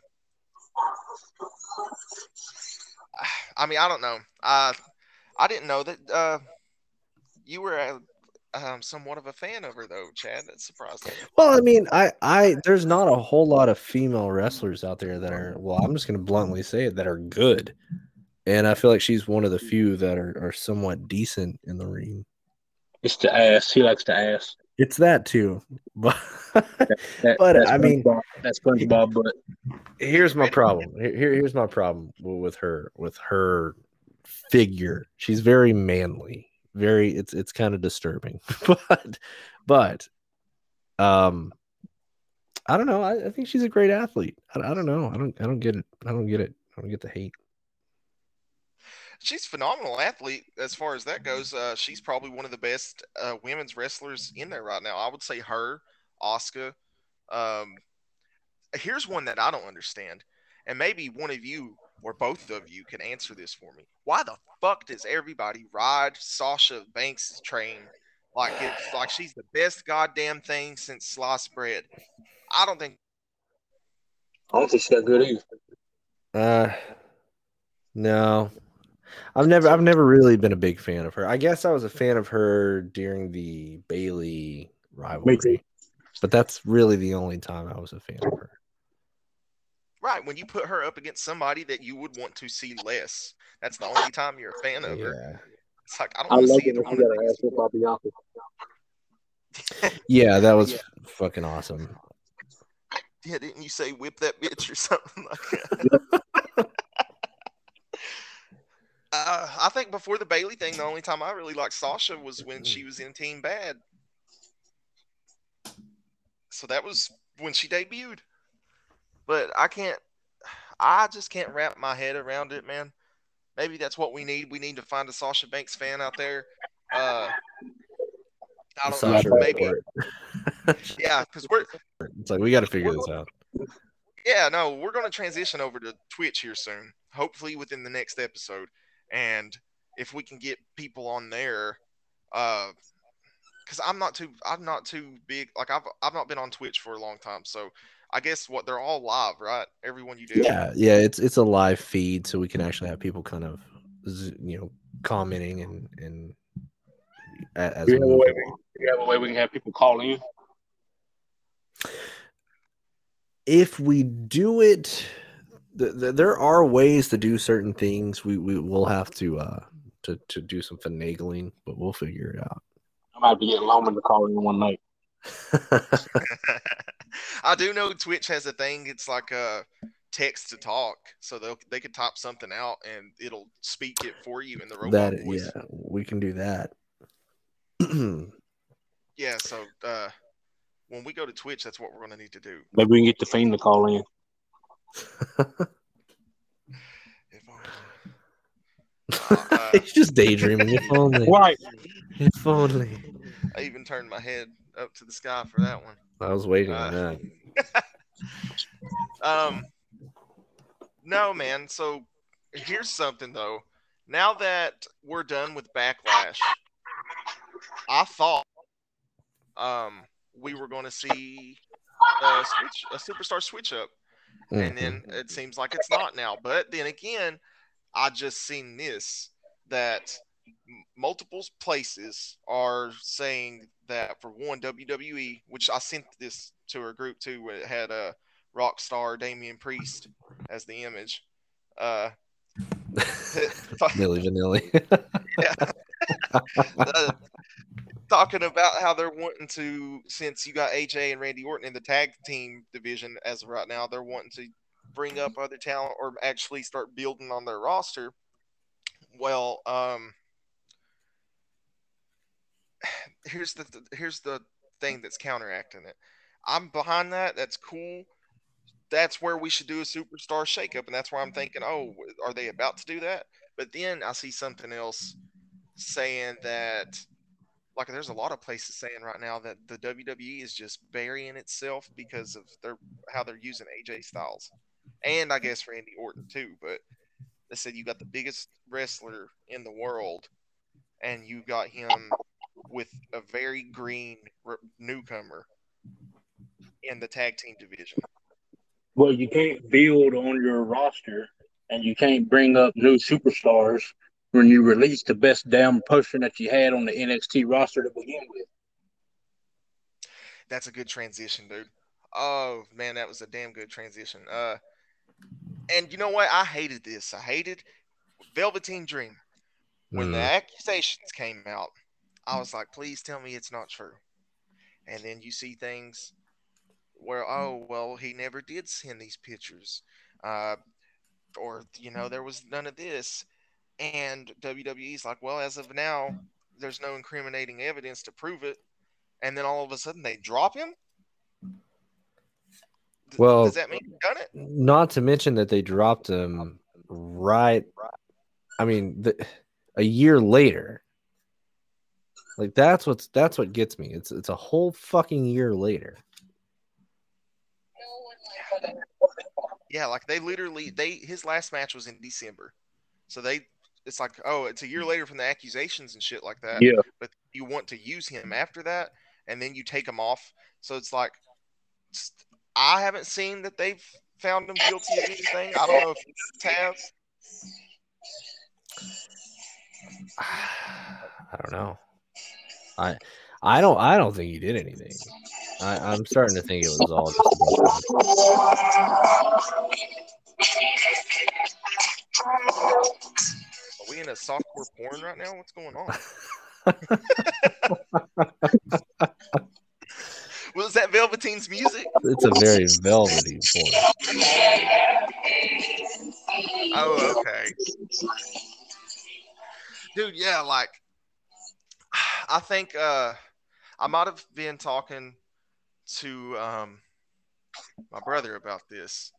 I mean, I don't know. I didn't know that you were somewhat of a fan of her, though, Chad. That surprised me. Well, I mean, I there's not a whole lot of female wrestlers out there that are, well, I'm just going to bluntly say it, that are good. And I feel like she's one of the few that are somewhat decent in the ring. It's the ass. He likes the ass. It's that too, but I mean, that's SpongeBob. But here's my problem. Here's my problem with her figure. She's very manly, it's kind of disturbing, but I don't know. I think she's a great athlete. I don't know. I don't get it. I don't get it. I don't get the hate. She's a phenomenal athlete as far as that goes. She's probably one of the best women's wrestlers in there right now. I would say her, Asuka. Here's one that I don't understand, and maybe one of you or both of you can answer this for me. Why the fuck does everybody ride Sasha Banks' train like it's like she's the best goddamn thing since sliced bread? I don't think she's that good either. No. I've never really been a big fan of her. I guess I was a fan of her during the Bayley rivalry. Maybe. But that's really the only time I was a fan of her. Right, when you put her up against somebody that you would want to see less. That's the only time you're a fan of her. It's like, I don't want to see it. Yeah, that was fucking awesome. Yeah, didn't you say whip that bitch or something like that? I think before the Bayley thing, the only time I really liked Sasha was when she was in Team Bad. So that was when she debuted. But I just can't wrap my head around it, man. Maybe that's what we need. We need to find a Sasha Banks fan out there. I don't know. Maybe. Yeah, because it's like we got to figure this out. Yeah, no, we're going to transition over to Twitch here soon. Hopefully within the next episode. And if we can get people on there, because I'm not too big. Like I've not been on Twitch for a long time, so I guess what they're all live, right? Everyone you do. Yeah. It's a live feed, so we can actually have people kind of, commenting and. As we have a way we can have people call in. If we do it. There are ways to do certain things. We will have to do some finagling, but we'll figure it out. I might be getting Loman to call in one night. I do know Twitch has a thing. It's like a text to talk, so they could type something out and it'll speak it for you in the robot voice. Yeah, we can do that. Yeah. So when we go to Twitch, that's what we're going to need to do. Maybe we can get the Fiend to call in. He's just daydreaming. If only. Right. If only. I even turned my head up to the sky for that one. I was waiting on that. No, man. So here's something though. Now that we're done with Backlash, I thought we were going to see a superstar switch up. And then it seems like it's not now. But then again, I just seen this, that multiple places are saying that, for one, WWE, which I sent this to our group too, where it had a rock star Damian Priest as the image. Milli Vanilli. Yeah. Talking about how they're wanting to, since you got AJ and Randy Orton in the tag team division as of right now, they're wanting to bring up other talent or actually start building on their roster. Well, here's the thing that's counteracting it. I'm behind that. That's cool. That's where we should do a superstar shakeup, and that's where I'm thinking, oh, are they about to do that? But then I see something else saying that, like, there's a lot of places saying right now that the WWE is just burying itself because of how they're using AJ Styles. And I guess Randy Orton too. But they said you got the biggest wrestler in the world and you got him with a very green newcomer in the tag team division. Well, you can't build on your roster and you can't bring up new superstars when you release the best damn person that you had on the NXT roster to begin with. That's a good transition, dude. Oh, man, that was a damn good transition. And you know what? I hated this. I hated Velveteen Dream. When the accusations came out, I was like, please tell me it's not true. And then you see things where, oh, well, he never did send these pictures. Or, there was none of this. And WWE's like, well, as of now, there's no incriminating evidence to prove it, and then all of a sudden they drop him? Well, does that mean he done it? Not to mention that they dropped him right, I mean, a year later. Like, that's what gets me. It's a whole fucking year later. Yeah, like they literally his last match was in December, so it's like, oh, it's a year later from the accusations and shit like that. Yeah. But you want to use him after that, and then you take him off. So it's like, I haven't seen that they've found him guilty of anything. I don't know if it's Taz. I don't know. I don't think he did anything. I'm starting to think it was all just... Are we in a softcore porn right now? What's going on? Was that Velveteen's music? It's a very velvety porn. Oh, okay. Dude, yeah, like, I think I might have been talking to my brother about this.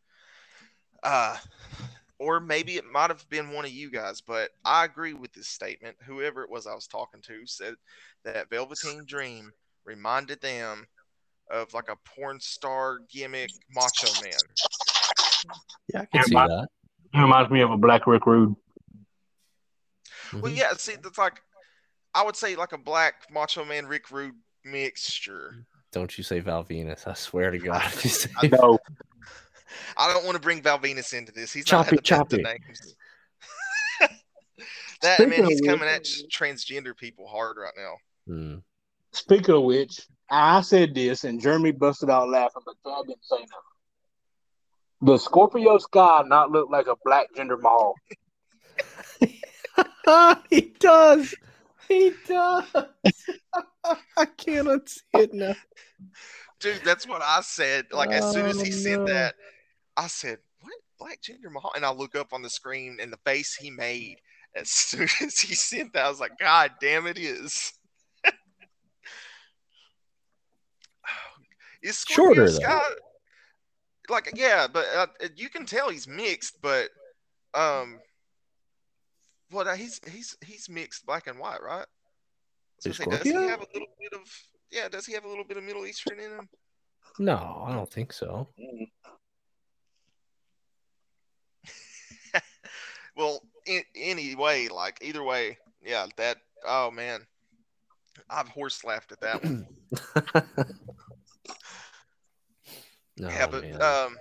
Or maybe it might have been one of you guys, but I agree with this statement. Whoever it was I was talking to said that Velveteen Dream reminded them of like a porn star gimmick Macho Man. Yeah, I can see that. It reminds me of a Black Rick Rude. Well, yeah, see, that's like, I would say like a Black Macho Man Rick Rude mixture. Don't you say Val Venis? I swear to God. I know. I don't want to bring Val Venis into this. He's choppy, not had the best of names. That man, he's coming at transgender people hard right now. Mm. Speaking of which, I said this, and Jeremy busted out laughing, but Chad didn't say nothing. Does Scorpio Sky not look like a black gender model? He does. He does. I cannot see it now. Dude, that's what I said. Like, as soon as he said that, I said, what? Black Jinder Mahal? And I look up on the screen, and the face he made as soon as he said that, I was like, God damn, it is. Is Scorpio Sky, like, yeah, but you can tell he's mixed, but well, he's mixed black and white, right? So say, does he have a little bit of does he have a little bit of Middle Eastern in him? No, I don't think so. Well, anyway, like either way, yeah, that oh man. I've horse laughed at that one. No, yeah, but man.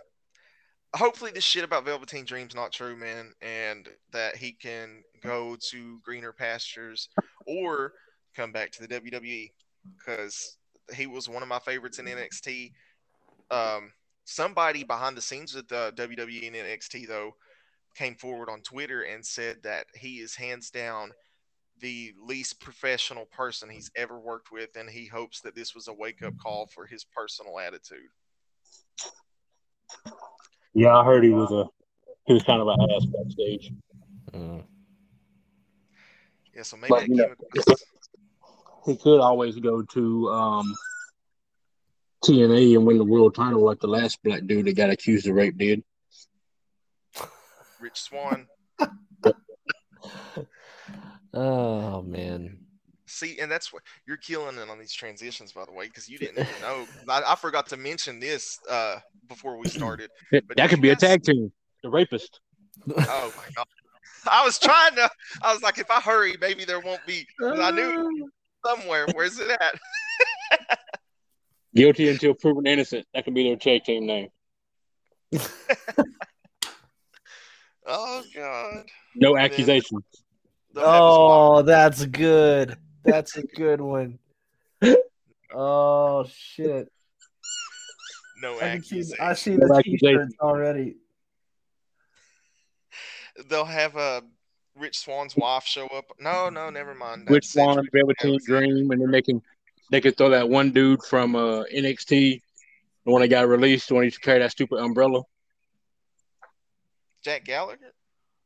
Hopefully this shit about Velveteen Dream's not true, man, and that he can go to greener pastures or come back to the WWE, because he was one of my favorites in NXT. Somebody behind the scenes at the WWE and NXT, though, came forward on Twitter and said that he is hands down the least professional person he's ever worked with, and he hopes that this was a wake-up call for his personal attitude. Yeah, I heard he was kind of an ass backstage. Yeah, so maybe he could always go to TNA and win the world title like the last black dude that got accused of rape did. Rich Swann. Oh man. See, and that's what you're killing it on these transitions, by the way, because you didn't even know. I forgot to mention this before we started. But that could be a tag team, the Rapist. Oh my God! I was trying to. I was like, if I hurry, maybe there won't be. I knew somewhere. Where's it at? Guilty until proven innocent. That could be their tag team name. Oh God! No accusations. Oh, that's good. That's a good one. Oh shit! No accusations. I see the t-shirts already. They'll have a Rich Swann's wife show up. No, never mind. Rich Swann, Velveteen Dream, and then they could throw that one dude from NXT, the one that got released, the one who carried that stupid umbrella. Jack Gallagher.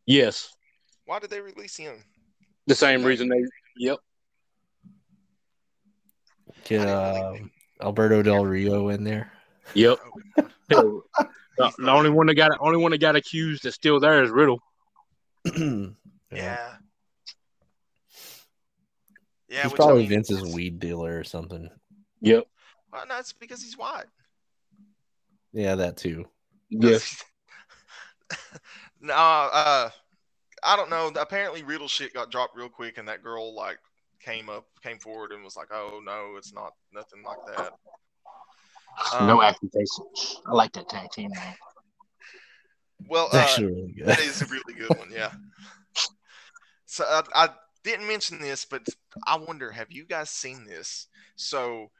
Yes. Why did they release him? The same reason they. Yep. Get Alberto Del Rio in there. Yep. The only one that got accused that's still there is Riddle. Yeah. Yeah, he's probably Vince's weed dealer or something. Yep. Well, no, it's because he's white. Yeah, that too. Yes. No, I don't know. Apparently, Riddle shit got dropped real quick, and that girl like came forward and was like, "Oh no, it's not nothing like that." No accusations. I like that tag team name. Well, really good. That is a really good one. Yeah. So I didn't mention this, but I wonder, have you guys seen this? So,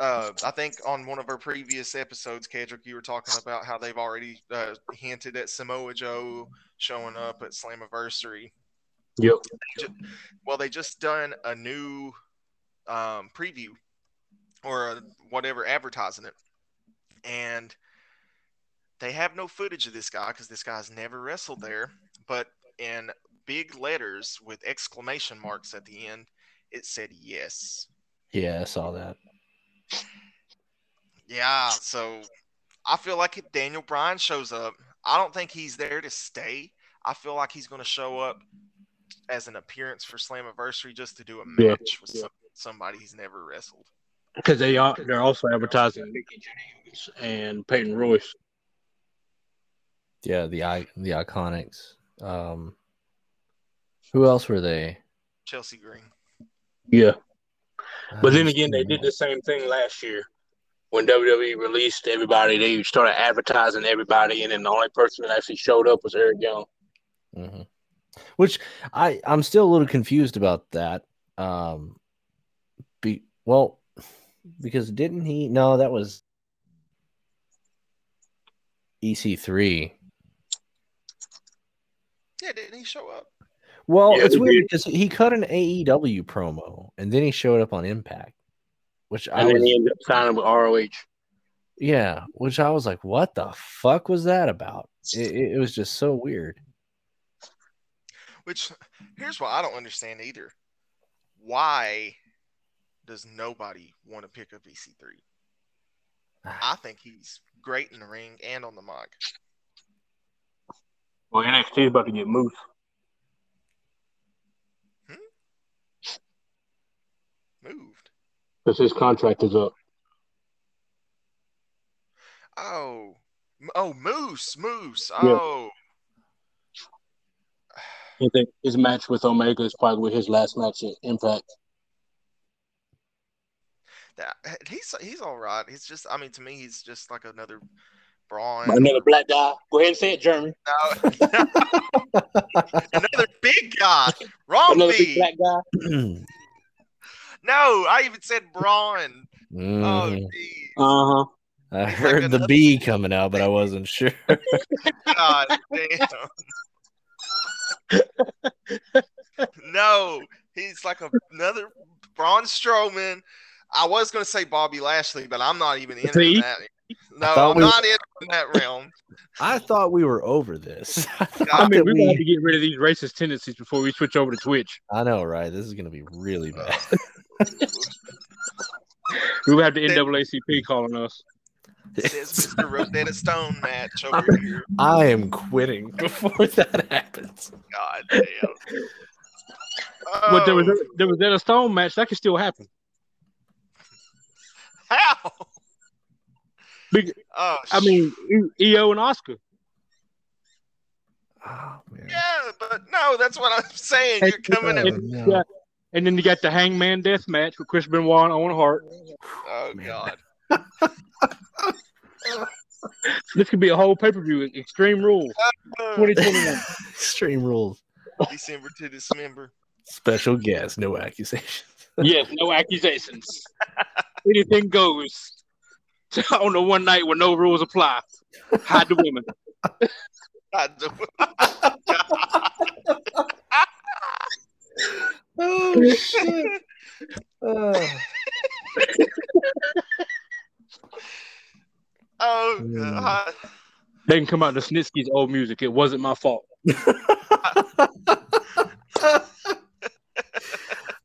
I think on one of our previous episodes, Kedrick, you were talking about how they've already hinted at Samoa Joe showing up at Slammiversary. Yep. They just done a new preview or whatever advertising it, and they have no footage of this guy because this guy's never wrestled there. But in big letters with exclamation marks at the end, it said yes. Yeah, I saw that. Yeah, so I feel like if Daniel Bryan shows up, I don't think he's there to stay. I feel like he's going to show up as an appearance for Slammiversary just to do a match with somebody he's never wrestled. Because they're also advertising Mickey James and Peyton Royce. Yeah, the Iconics. Who else were they? Chelsea Green. Yeah. But then again, they did the same thing last year. When WWE released everybody, they started advertising everybody, and then the only person that actually showed up was Eric Young. Mm-hmm. Which I'm still a little confused about that. Because didn't he? No, that was EC3. Yeah, didn't he show up? Well, yeah, it's weird because he cut an AEW promo, and then he showed up on Impact. Then he ended up signing with ROH. Yeah, which I was like, what the fuck was that about? It was just so weird. Which, here's what I don't understand either. Why does nobody want to pick up EC3? I think he's great in the ring and on the mic. Well, NXT is about to get moved. Moved. Because his contract is up. Oh, Moose. Oh. Yeah. I think his match with Omega is probably his last match at Impact. He's all right. He's just, I mean, to me, he's just like another Braun. Another black guy. Go ahead and say it, Jeremy. No. Another big guy. Wrong another big black guy. No, I even said Braun. Oh, geez. Uh-huh. I he's heard like the B coming out, but I wasn't sure. God damn. No, he's like another Braun Strowman. I was going to say Bobby Lashley, but I'm not even into that. No, I'm not in that realm. I thought we were over this. We going to get rid of these racist tendencies before we switch over to Twitch. I know, right? This is going to be really bad. We would have the NAACP calling us. This is the Rosetta Stone match over here. I am quitting before that happens. God damn. But there was a Stone match that could still happen. How? EO and Oscar. Oh, man. Yeah, but no, that's what I'm saying. You're coming in. No. Yeah. And then you got the Hangman Death Match with Chris Benoit and Owen Hart. Oh, man. God. This could be a whole pay-per-view. Extreme Rules. 2021. Extreme Rules. December to December. Special guest. No accusations. Yes, no accusations. Anything goes. On the one night where no rules apply. Hide the women. Hide the women. Oh, shit. Oh, God. They can come out to Snitsky's old music. It wasn't my fault.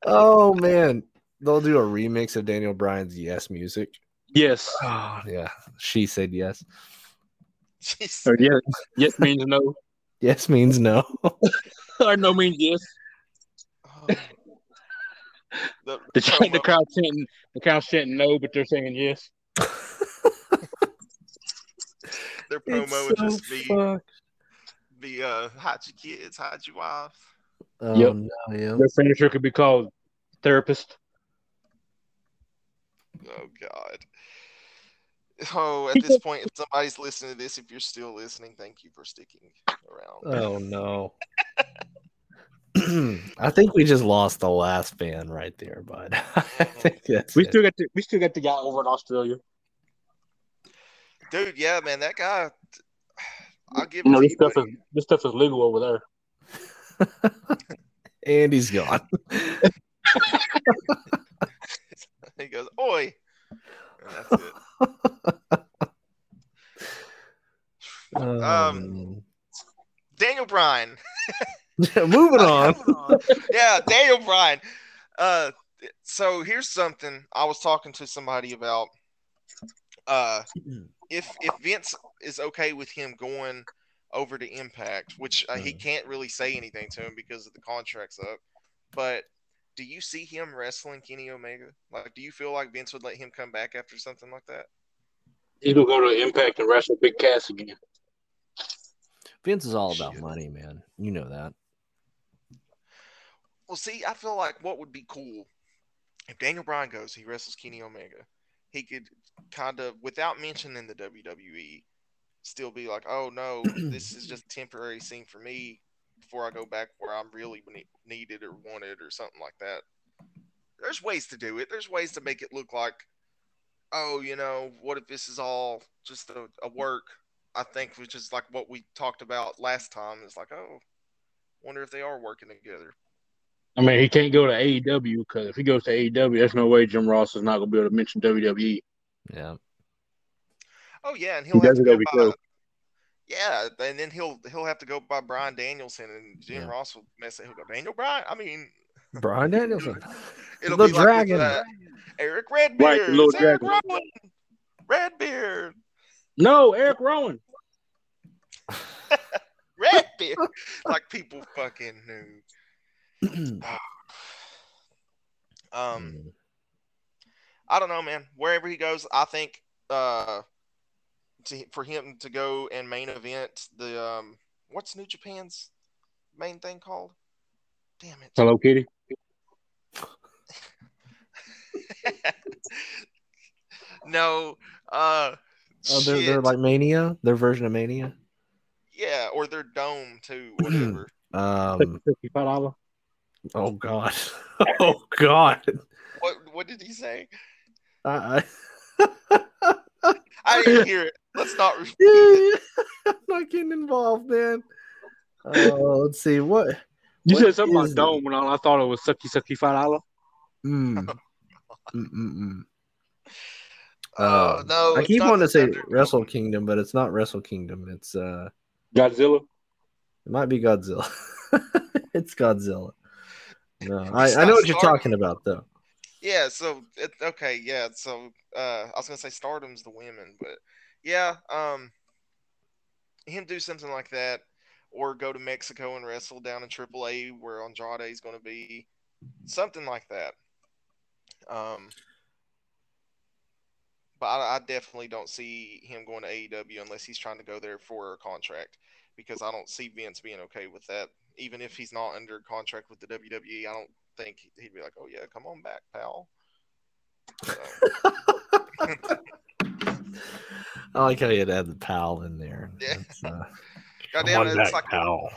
Oh, man. they'll do a remix of Daniel Bryan's Yes music. Yes. Oh, yeah. She said yes. Or yes. Yes means no. Yes means no. Or no means yes. Oh. The crowd chanting. The crowd chanting no, but they're saying yes. Their promo so would just be hot your kids, hot your wife. Yep. No, yeah. Their finisher could be called therapist. Oh God. Oh, at this point, if somebody's listening to this, if you're still listening, thank you for sticking around. Oh no. I think we just lost the last fan right there, bud. We still got the guy over in Australia. Dude, yeah, man, that guy. I'll give him this stuff is legal over there. And he's gone. He goes, "Oi!" And that's it. Daniel Bryan. Yeah, moving on. Yeah, Daniel Bryan. So here's something I was talking to somebody about. If Vince is okay with him going over to Impact, which he can't really say anything to him because of the contract's up, but do you see him wrestling Kenny Omega? Like, do you feel like Vince would let him come back after something like that? He'll go to Impact and wrestle Big Cass again. Vince is all about money, man. You know that. Well, see, I feel like what would be cool if Daniel Bryan goes, he wrestles Kenny Omega. He could kind of, without mentioning the WWE, still be like, oh, no, this is just a temporary scene for me before I go back where I'm really needed or wanted or something like that. There's ways to do it. There's ways to make it look like, oh, you know, what if this is all just a work, I think, which is like what we talked about last time. It's like, oh, wonder if they are working together. I mean, he can't go to AEW because if he goes to AEW, there's no way Jim Ross is not going to be able to mention WWE. Yeah. Oh, yeah, and he have to go by. Yeah, and then he'll have to go by Bryan Danielson, and Jim Ross will mess it. He'll go, Daniel Bryan? I mean. Bryan Danielson. It'll be Dragon. Like Eric Redbeard. Right, Little Dragon. Rowan. Redbeard. No, Eric Rowan. Redbeard. Like people fucking knew. I don't know, man. Wherever he goes, I think for him to go and main event the what's New Japan's main thing called? Damn it! Hello Kitty. No. They're like Mania, their version of Mania. Yeah, or their dome too, whatever. $55. Oh God! Oh God! What did he say? I didn't hear it. Let's not repeat it. I'm not getting involved, man. Let's see what you said something about dome, and I thought it was $55. No, I keep wanting to say Wrestle Kingdom, but it's not Wrestle Kingdom. It's Godzilla. It might be Godzilla. It's Godzilla. No, I know what you're talking about, though. Yeah. So okay. Yeah. So I was gonna say Stardom's the women, but yeah. Him do something like that, or go to Mexico and wrestle down in AAA where Andrade's gonna be, something like that. But I definitely don't see him going to AEW unless he's trying to go there for a contract, because I don't see Vince being okay with that. Even if he's not under contract with the WWE, I don't think he'd be like, oh, yeah, come on back, pal. So. I like how you'd add the pal in there. Yeah. Goddamn, it's like pal.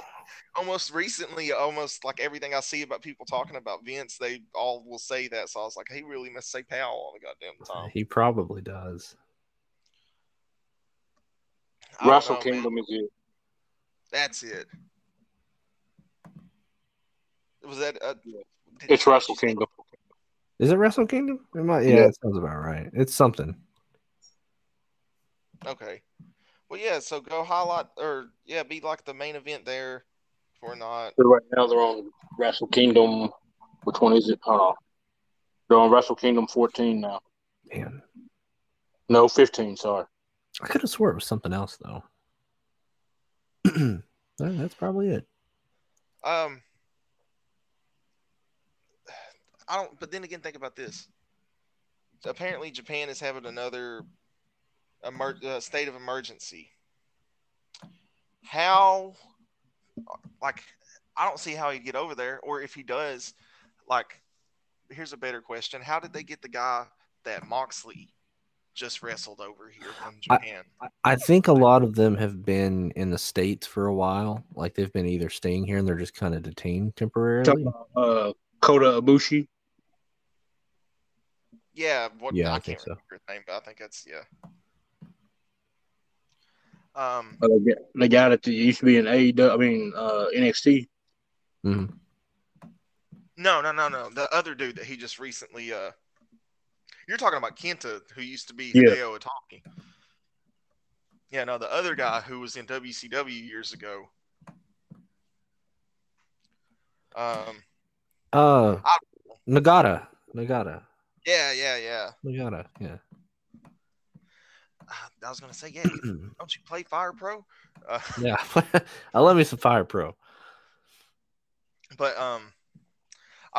Almost recently, almost like everything I see about people talking about Vince, they all will say that. So I was like, he really must say pal all the goddamn time. He probably does. Wrestle Kingdom is it. That's it. Was that? It's Wrestle Kingdom. Is it Wrestle Kingdom? It might. Yeah, it sounds about right. It's something. Okay. Well, yeah. So go highlight, or yeah, be like the main event there. If we're not. Right now they're on Wrestle Kingdom. Which one is it? Hold on. They're on Wrestle Kingdom 14 now. Man. No, 15, sorry. I could have swore it was something else, though. That's probably it. I don't. But then again, think about this. So apparently, Japan is having another state of emergency. How, like, I don't see how he'd get over there. Or if he does, like, here's a better question. How did they get the guy that Moxley just wrestled over here from Japan? I think a lot of them have been in the States for a while. Like, they've been either staying here and they're just kind of detained temporarily. Kota Ibushi. Yeah, I can't remember his name, but I think that's, yeah. The guy that used to be in AEW, NXT. Mm-hmm. No. The other dude that he just recently, you're talking about Kenta, who used to be Hideo Itami. Yeah, no, the other guy who was in WCW years ago. Nagata. Yeah. Nagata, yeah. I was going to say, yeah, don't you play Fire Pro? Yeah, I love me some Fire Pro. But I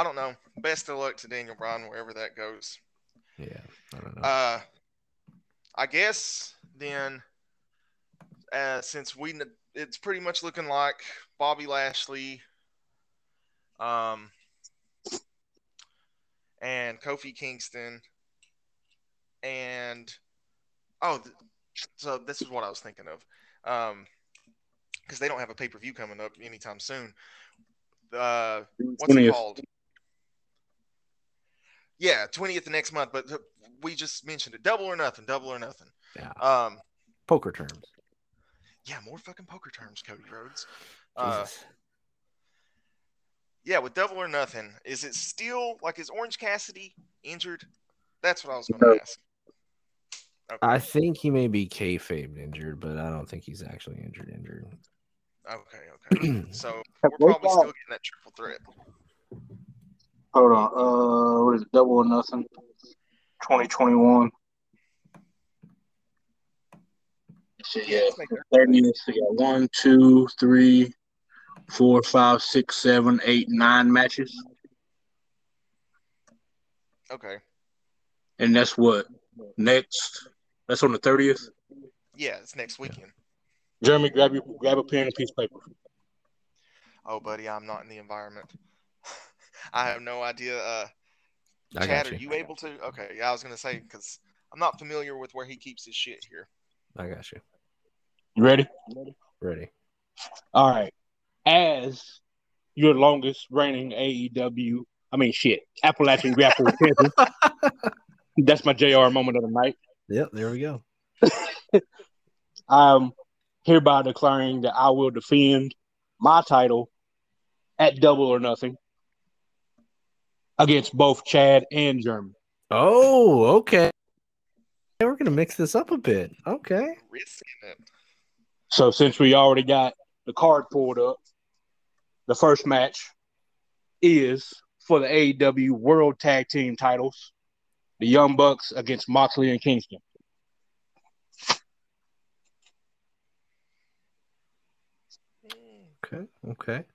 don't know. Best of luck to Daniel Bryan wherever that goes. Yeah, I don't know. I guess then, since it's pretty much looking like Bobby Lashley and Kofi Kingston and... so this is what I was thinking of, because they don't have a pay-per-view coming up anytime soon. What's it called? Yeah, 20th of next month. But we just mentioned it. Double or nothing. Yeah. Poker terms. Yeah, more fucking poker terms, Cody Rhodes. Yeah, with Double or Nothing, is it still like is Orange Cassidy injured? That's what I was going to ask. Okay. I think he may be kayfabe injured, but I don't think he's actually injured. Okay. So we're probably still getting that triple threat. Hold on. What is it? Double or Nothing? 2021. Yeah. 30th. So you got 1, 2, 3, 4, 5, 6, 7, 8, 9 matches. Okay. And that's what? Next. That's on the 30th? Yeah, it's next weekend. Jeremy, grab a pen and piece of paper. Oh, buddy, I'm not in the environment. I have no idea. Chad, are you able to? Okay, yeah, I was going to say, because I'm not familiar with where he keeps his shit here. I got you. You ready? Ready. All right. As your longest reigning Appalachian Grapple champion. That's my JR moment of the night. Yep, there we go. I'm hereby declaring that I will defend my title at Double or Nothing against both Chad and Jeremy. Oh, okay. We're going to mix this up a bit. Okay. So since we already got the card pulled up, the first match is for the AEW World Tag Team titles. The Young Bucks against Moxley and Kingston. Okay.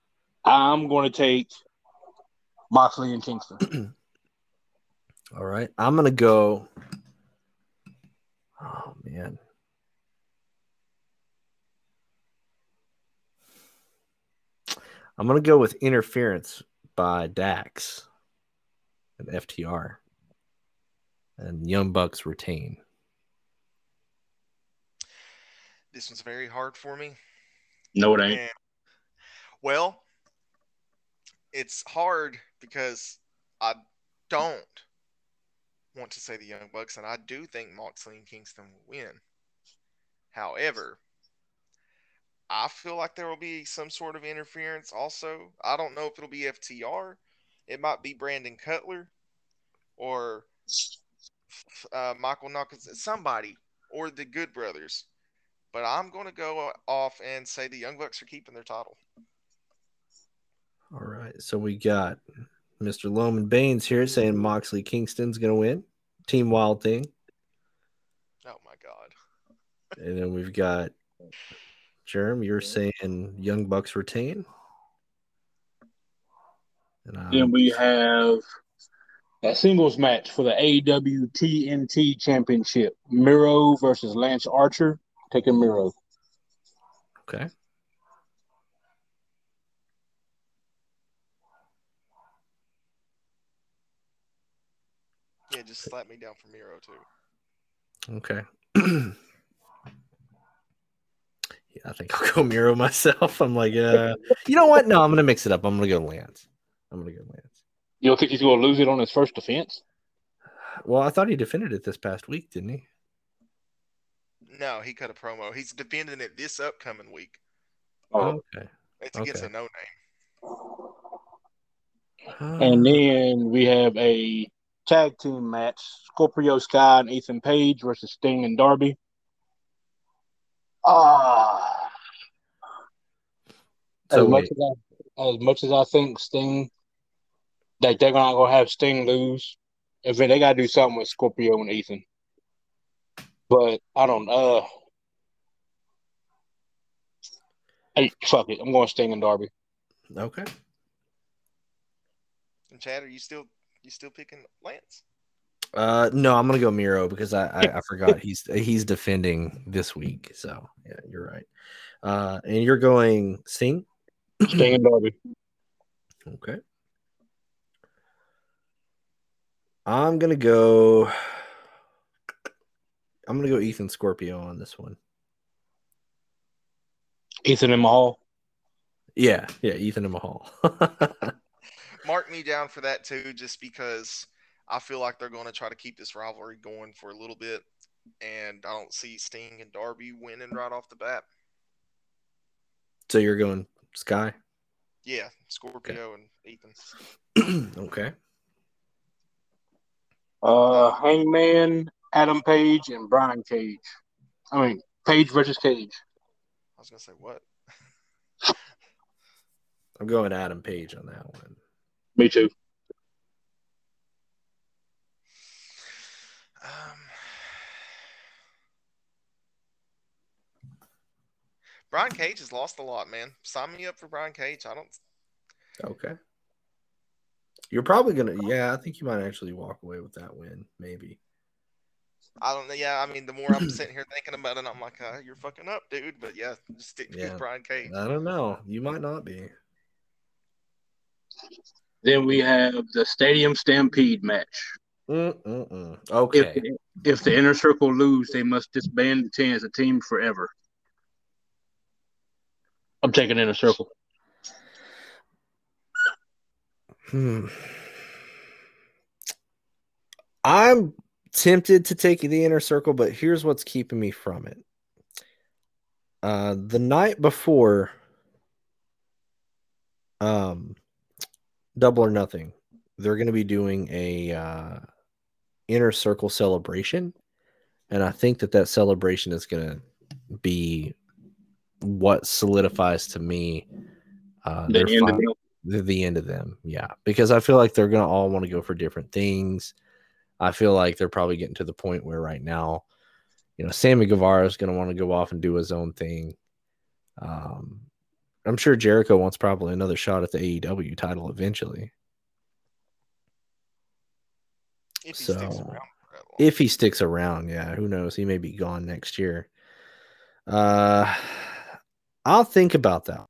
I'm going to take Moxley and Kingston. All right. I'm going to go. Oh, man. I'm going to go with interference by Dax and FTR. And Young Bucks retain. This one's very hard for me. No, it ain't. And, well, it's hard because I don't want to say the Young Bucks, and I do think Moxley and Kingston will win. However, I feel like there will be some sort of interference also. I don't know if it'll be FTR. It might be Brandon Cutler or... Michael Knox, somebody, or the Good Brothers. But I'm going to go off and say the Young Bucks are keeping their title. All right. So we got Mr. Loman Baines here saying Moxley Kingston's going to win. Team Wild Thing. Oh, my God. And then we've got Jeremy, you're saying Young Bucks retain. And then we have a singles match for the AEW TNT Championship. Miro versus Lance Archer. Taking Miro. Okay. Yeah, just slap me down for Miro, too. Okay. Yeah, I think I'll go Miro myself. I'm like, you know what? No, I'm going to mix it up. I'm going to go Lance. You don't think he's going to lose it on his first defense? Well, I thought he defended it this past week, didn't he? No, he cut a promo. He's defending it this upcoming week. Oh, okay. It's against a no-name. And then we have a tag team match. Scorpio Sky and Ethan Page versus Sting and Darby. As much as I think Sting, they're not going to have Sting lose. If they got to do something with Scorpio and Ethan. But I don't know. Hey, fuck it. I'm going Sting and Darby. Okay. And Chad, are you still picking Lance? No, I'm gonna go Miro because I forgot he's defending this week. So yeah, you're right. And you're going Sting? Sting and Darby. Okay. I'm gonna go Ethan Scorpio on this one. Ethan and Mahal. Yeah, Ethan and Mahal. Mark me down for that too, just because I feel like they're going to try to keep this rivalry going for a little bit, and I don't see Sting and Darby winning right off the bat. So you're going Sky? Yeah, Scorpio and Ethan. Okay. Hangman, Adam Page, and Brian Cage. I mean, Page versus Cage. I was going to say, what? I'm going Adam Page on that one. Me too. Brian Cage has lost a lot, man. Sign me up for Brian Cage. I don't. Okay. You're probably going to. Yeah, I think you might actually walk away with that win, maybe. I don't know. Yeah, I mean, the more I'm sitting here thinking about it, I'm like, you're fucking up, dude. But yeah, just stick to Brian Cage. I don't know. You might not be. Then we have the Stadium Stampede match. Okay. If the Inner Circle lose, they must disband the team as a team forever. I'm taking Inner Circle. I'm tempted to take the Inner Circle, but here's what's keeping me from it. The night before Double or Nothing, they're going to be doing a Inner Circle celebration, and I think that celebration is going to be what solidifies to me the end of them. Yeah, because I feel like they're going to all want to go for different things. I feel like they're probably getting to the point where right now, you know, Sammy Guevara is going to want to go off and do his own thing. I'm sure Jericho wants probably another shot at the AEW title eventually. If he sticks around, yeah, who knows? He may be gone next year. I'll think about that.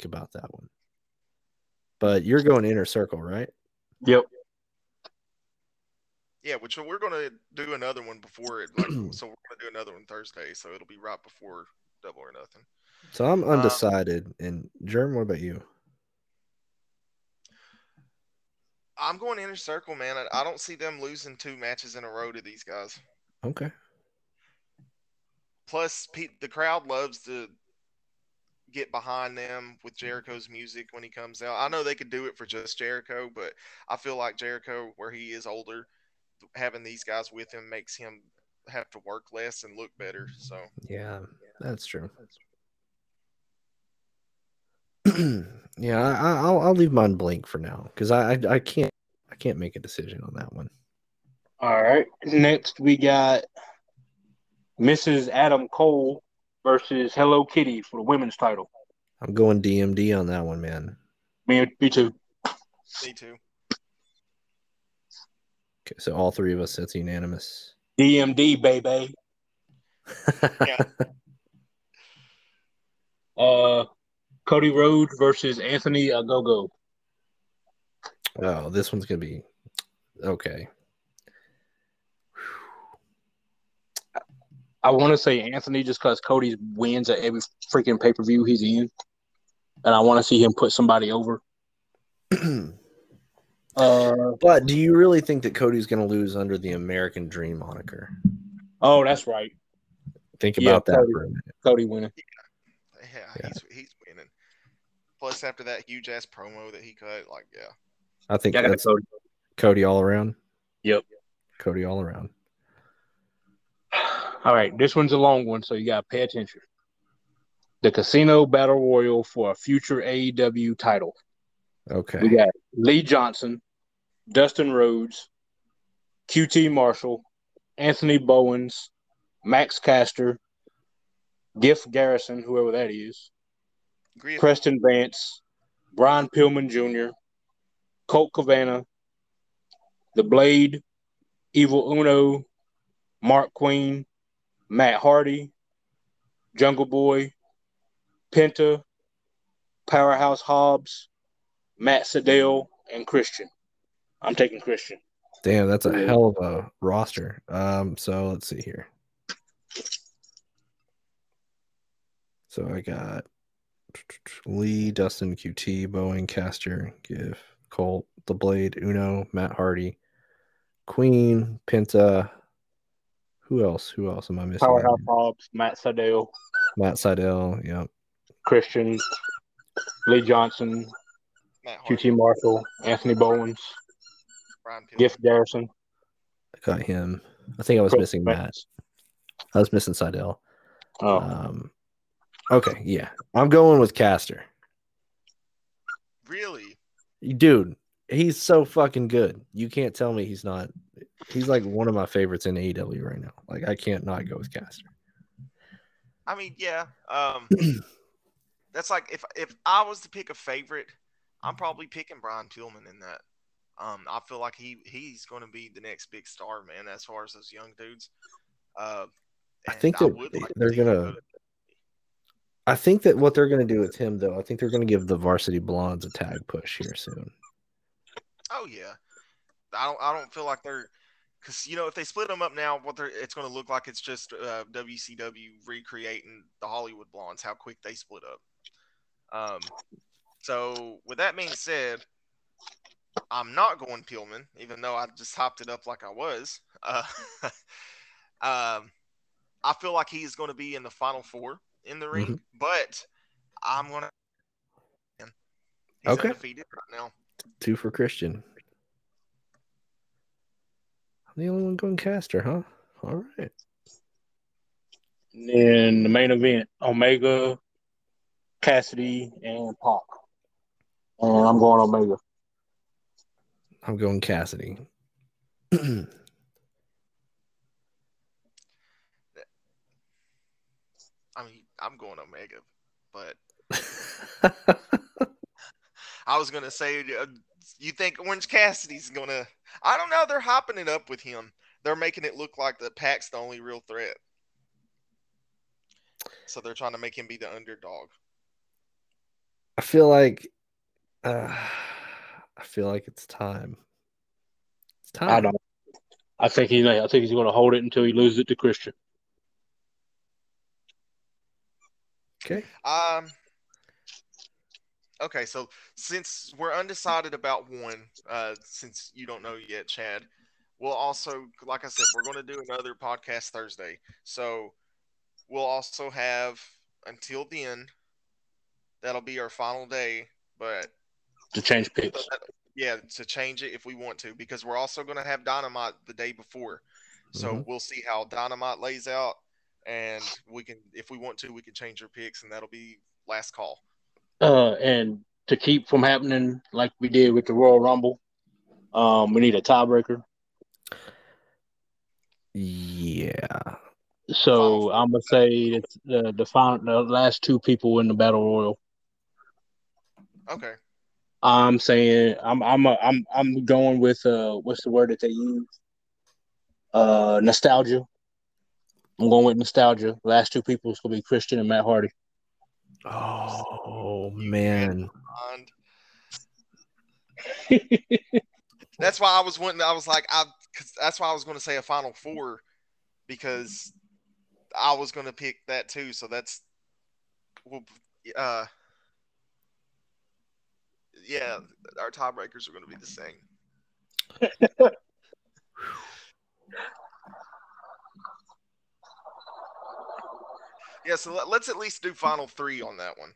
Think about that one. But you're going Inner Circle, right? Yep. Yeah, which we're going to do another one before it. Like, so we're going to do another one Thursday. So it'll be right before Double or Nothing. So I'm undecided. And Jerm, what about you? I'm going Inner Circle, man. I don't see them losing two matches in a row to these guys. Okay. Plus, the crowd loves to get behind them with Jericho's music when he comes out. I know they could do it for just Jericho, but I feel like Jericho, where he is older, having these guys with him makes him have to work less and look better. So yeah, that's true. Yeah, I'll leave mine blank for now because I can't make a decision on that one. All right. Next, we got Mrs. Adam Cole versus Hello Kitty for the women's title. I'm going DMD on that one, man. Me too. Me too. Okay, so all three of us, that's unanimous. DMD, baby. Yeah. Cody Rhodes versus Anthony Ogogo. Oh, this one's going to be okay. I want to say Anthony just because Cody wins at every freaking pay-per-view he's in. And I want to see him put somebody over. But do you really think that Cody's going to lose under the American Dream moniker? Oh, that's right. Think about that Cody, for a minute. Cody winning. Yeah. He's winning. Plus, after that huge-ass promo that he cut, like, yeah. I think that's Cody all around. Yep. Cody all around. All right, this one's a long one, so you got to pay attention. The Casino Battle Royal for a future AEW title. Okay. We got Lee Johnson, Dustin Rhodes, QT Marshall, Anthony Bowens, Max Caster, Giff Garrison, whoever that is, Griffin. Preston Vance, Brian Pillman Jr., Colt Cabana, The Blade, Evil Uno, Mark Queen, Matt Hardy, Jungle Boy, Penta, Powerhouse Hobbs, Matt Sydal, and Christian. I'm taking Christian. Damn, that's a hell of a roster. So let's see here. So I got Lee, Dustin, QT, Boeing, Caster, Giff, Colt, The Blade, Uno, Matt Hardy, Queen, Penta. Who else am I missing? Powerhouse Hobbs, Matt Sydal. Matt Sydal, yeah. Christian, Lee Johnson, QT Marshall, Anthony Bowens, Giff Garrison. I got him. I think I was missing Matt. I was missing Sydal. Oh. Okay, yeah. I'm going with Caster. Really? Dude, he's so fucking good. You can't tell me he's not. He's like one of my favorites in AEW right now. Like I can't not go with Caster. I mean, yeah. That's like if I was to pick a favorite, I'm probably picking Brian Pillman in that. I feel like he's going to be the next big star, man. As far as those young dudes, I think that I think that what they're going to do with him, though, I think they're going to give the Varsity Blondes a tag push here soon. Oh yeah. I don't feel like they're, because you know if they split them up now, it's going to look like it's just WCW recreating the Hollywood Blondes, how quick they split up. So with that being said, I'm not going Pillman, even though I just hopped it up like I was. I feel like he's going to be in the final four in the ring, but I'm going to. He's undefeated right now. 2 for Christian. The only one going Caster, huh? All right. And then the main event, Omega, Cassidy, and Pac. And I'm going Omega. I'm going Cassidy. I mean, I'm going Omega, but I was going to say... you think Orange Cassidy's going to... I don't know. They're hopping it up with him. They're making it look like the Pac's the only real threat. So they're trying to make him be the underdog. I feel like it's time. It's time. I don't. I think he's going to hold it until he loses it to Christian. Okay. Okay, so since we're undecided about one, since you don't know yet, Chad, we'll also, like I said, we're going to do another podcast Thursday. So we'll also have, until then, that'll be our final day. But to change picks. Yeah, to change it if we want to, because we're also going to have Dynamite the day before. So we'll see how Dynamite lays out, and we can, if we want to, we can change our picks, and that'll be last call. And to keep from happening like we did with the Royal Rumble, we need a tiebreaker. Yeah. So I'm gonna say that the last two people in the Battle Royal. Okay. I'm saying I'm going with what's the word that they use? Nostalgia. I'm going with nostalgia. Last two people is gonna be Christian and Matt Hardy. Oh man. That's why I was wanting. I was like, because that's why I was going to say a Final Four, because I was going to pick that too. So that's, yeah, our tiebreakers are going to be the same. Yeah, so let's at least do Final Three on that one.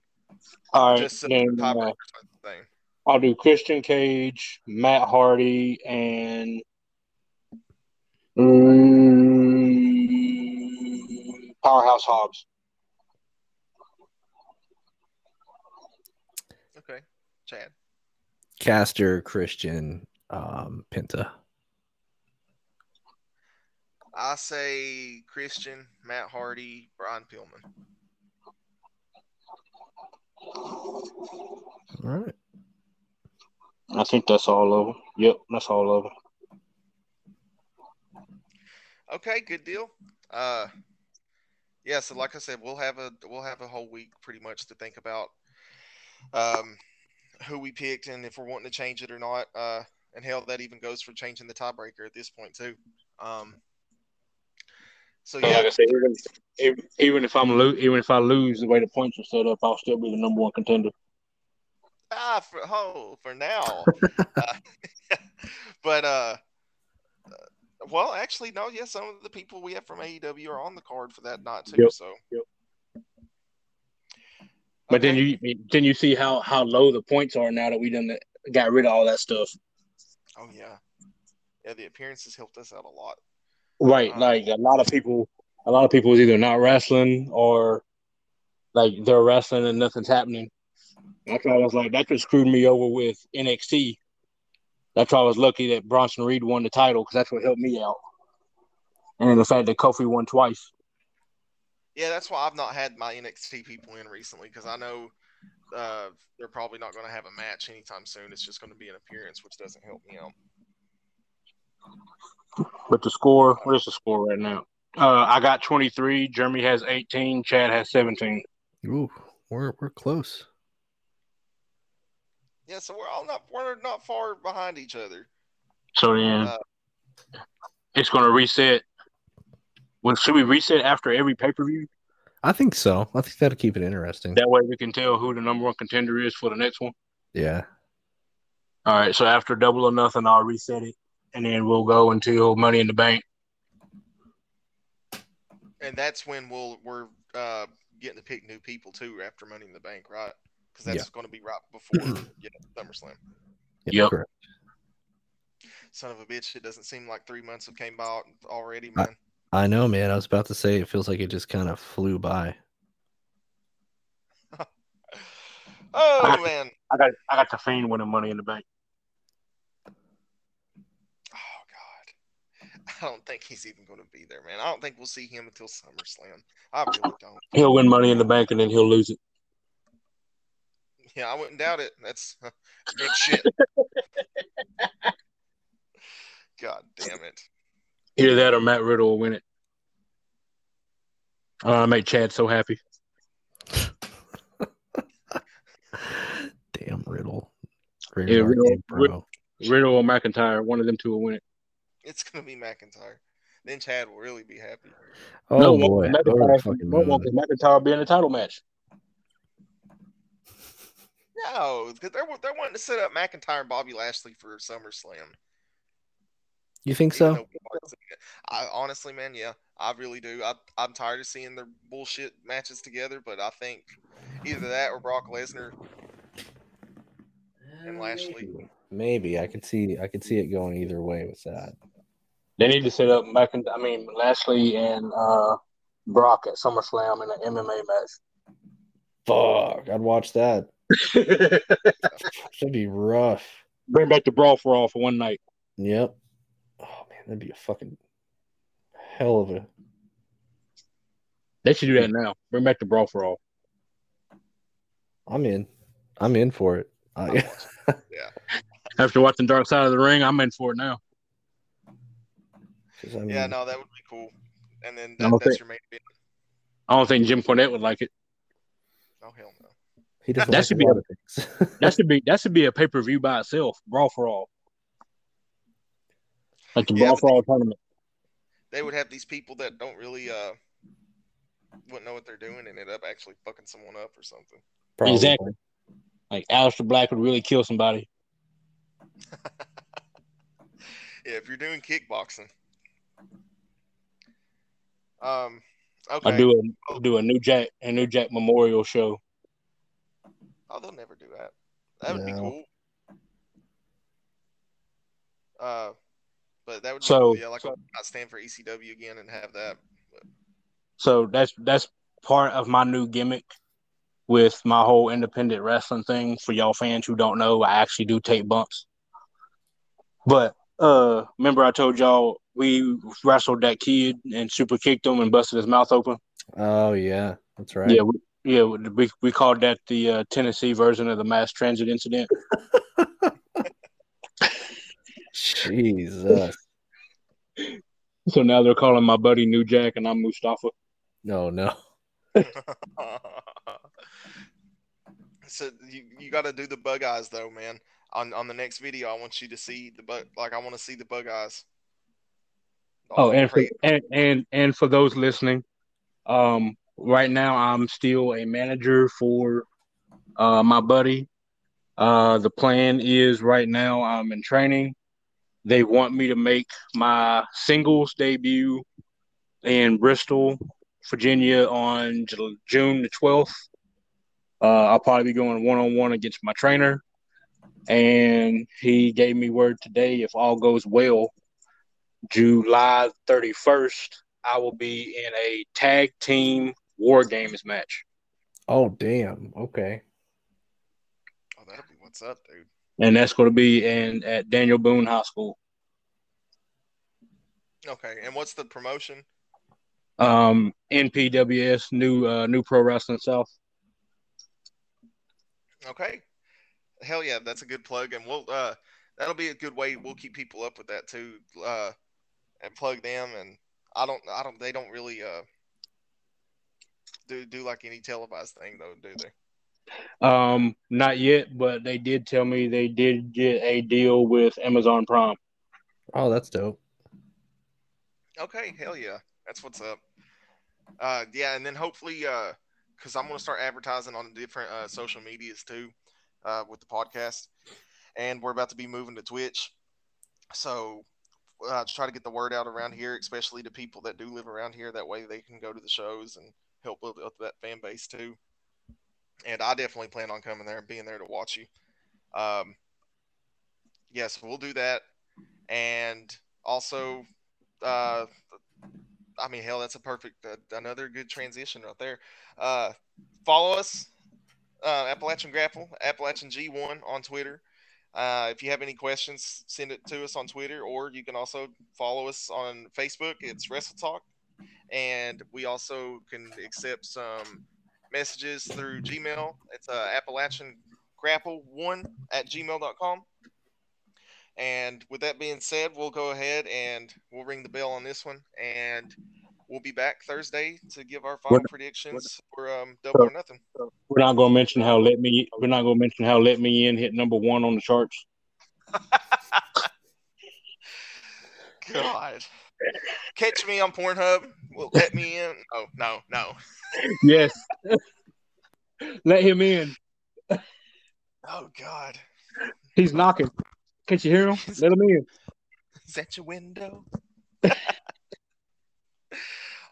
All right, just so then, thing. I'll do Christian Cage, Matt Hardy, and Powerhouse Hobbs. Okay, Chad. Caster, Christian, Penta. I say Christian, Matt Hardy, Brian Pillman. All right. I think that's all over. Yep, that's all over. Okay, good deal. Yeah, so like I said, we'll have a whole week pretty much to think about who we picked and if we're wanting to change it or not. And hell, that even goes for changing the tiebreaker at this point too. So yeah, like I said, even if I lose the way the points are set up, I'll still be the number one contender. For now. But well, actually, no. Yeah, some of the people we have from AEW are on the card for that night too. Yep, so, but okay. then you see how low the points are now that we done got rid of all that stuff. Oh yeah. The appearances helped us out a lot. Right, like a lot of people is either not wrestling or like they're wrestling and nothing's happening. That's why I was like, that could screw me over with NXT. That's why I was lucky that Bronson Reed won the title, because that's what helped me out. And the fact that Kofi won twice. Yeah, that's why I've not had my NXT people in recently, because I know they're probably not going to have a match anytime soon. It's just going to be an appearance, which doesn't help me out. But the score, what is the score right now? I got 23. Jeremy has 18. Chad has 17. Ooh, we're close. Yeah, so we're not far behind each other. So then it's going to reset. Well, should we reset after every pay-per-view? I think so. I think that'll keep it interesting. That way we can tell who the number one contender is for the next one. Yeah. All right. So after Double or Nothing, I'll reset it. And then we'll go until Money in the Bank. And that's when we're getting to pick new people, too, after Money in the Bank, right? Because that's going to be right before SummerSlam. Yep. Correct. Son of a bitch, it doesn't seem like 3 months have came out already, man. I know, man. I was about to say it feels like it just kind of flew by. Oh, man. I got the Fiend winning Money in the Bank. I don't think he's even going to be there, man. I don't think we'll see him until SummerSlam. I really don't. He'll win Money in the Bank and then he'll lose it. Yeah, I wouldn't doubt it. That's good shit. God damn it. Either that or Matt Riddle will win it. I made Chad so happy. Damn Riddle. Yeah, Riddle or McIntyre, one of them two will win it. It's going to be McIntyre. Then Chad will really be happy. Oh, no, boy. McIntyre be in the title match. No, because they're wanting to set up McIntyre and Bobby Lashley for SummerSlam. You think so? I honestly, man, yeah. I really do. I'm tired of seeing their bullshit matches together, but I think either that or Brock Lesnar and Lashley. Maybe. I could see it going either way with that. They need to set up Lashley and Brock at SummerSlam in an MMA match. Fuck, I'd watch that. That'd be rough. Bring back the Brawl for All for one night. Yep. Oh, man, that'd be a fucking hell of a... They should do that now. Bring back the Brawl for All. I'm in. I'm in for it. Yeah. After watching Dark Side of the Ring, I'm in for it now. I mean, yeah, no, that would be cool. And then that's your main event. I don't think Jim Cornette would like it. Oh, hell no. He doesn't like a lot of things. that should be a pay-per-view by itself. Brawl for All. Like the Brawl for All tournament. They would have these people that don't really wouldn't know what they're doing and ended up actually fucking someone up or something. Probably. Exactly. Like Aleister Black would really kill somebody. Yeah, if you're doing kickboxing. Okay. I'll do a New Jack memorial show. Oh, they'll never do that. That would be cool. But that would be cool. Yeah, like I stand for ECW again and have that. But. So that's part of my new gimmick with my whole independent wrestling thing. For y'all fans who don't know, I actually do take bumps. But remember I told y'all we wrestled that kid and super kicked him and busted his mouth open? Oh, yeah. That's right. Yeah, we called that the Tennessee version of the mass transit incident. Jesus. So now they're calling my buddy New Jack and I'm Mustafa. No. So you got to do the bug eyes, though, man. On the next video, I want you to see the bug. Like, I want to see the bug eyes. Oh, and for those listening, right now I'm still a manager for my buddy. The plan is right now I'm in training. They want me to make my singles debut in Bristol, Virginia on June the 12th. I'll probably be going one-on-one against my trainer. And he gave me word today, if all goes well, July 31st, I will be in a tag team War Games match. Oh, damn. Okay. Oh, that'll be what's up, dude. And that's going to be at Daniel Boone High School. Okay. And what's the promotion? NPWS, New Pro Wrestling South. Okay. Hell yeah, that's a good plug, and we'll that'll be a good way. We'll keep people up with that too, and plug them. And I don't. They don't really do like any televised thing though, do they? Not yet, but they did tell me they did get a deal with Amazon Prime. Oh, that's dope. Okay, hell yeah, that's what's up. Yeah, and then hopefully, because I'm gonna start advertising on different social medias too. With the podcast, and we're about to be moving to Twitch, so try to get the word out around here, especially to people that do live around here. That way they can go to the shows and help build up that fan base too. And I definitely plan on coming there and being there to watch you. Yes, we'll do that. And also, I mean, hell, that's a perfect another good transition right there. Follow us. Appalachian Grapple, Appalachian G1 on Twitter. If you have any questions, send it to us on Twitter, or you can also follow us on Facebook. It's Wrestle Talk. And we also can accept some messages through Gmail. It's Appalachian Grapple1 at gmail.com. And with that being said, we'll go ahead and we'll ring the bell on this one. And we'll be back Thursday to give our final predictions for Double or Nothing. We're not going to mention how Let Me In hit number one on the charts. God, catch me on Pornhub. Well, Let Me In. Oh no. Yes, let him in. Oh God, he's knocking. Can't you hear him? Let him in. Is that your window?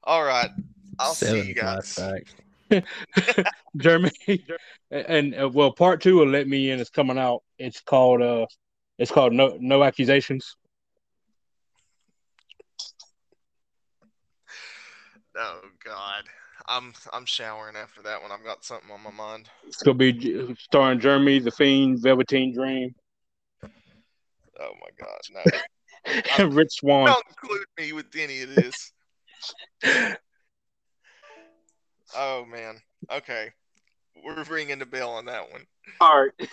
All right, I'll see you guys. Jeremy, and well, part two of Let Me In is coming out. It's called No Accusations. Oh God, I'm showering after that one. I've got something on my mind. It's gonna be starring Jeremy, The Fiend, Velveteen Dream. Oh my God, no! Rich Swann. Don't include me with any of this. Oh man. Okay, we're ringing the bell on that one. All right.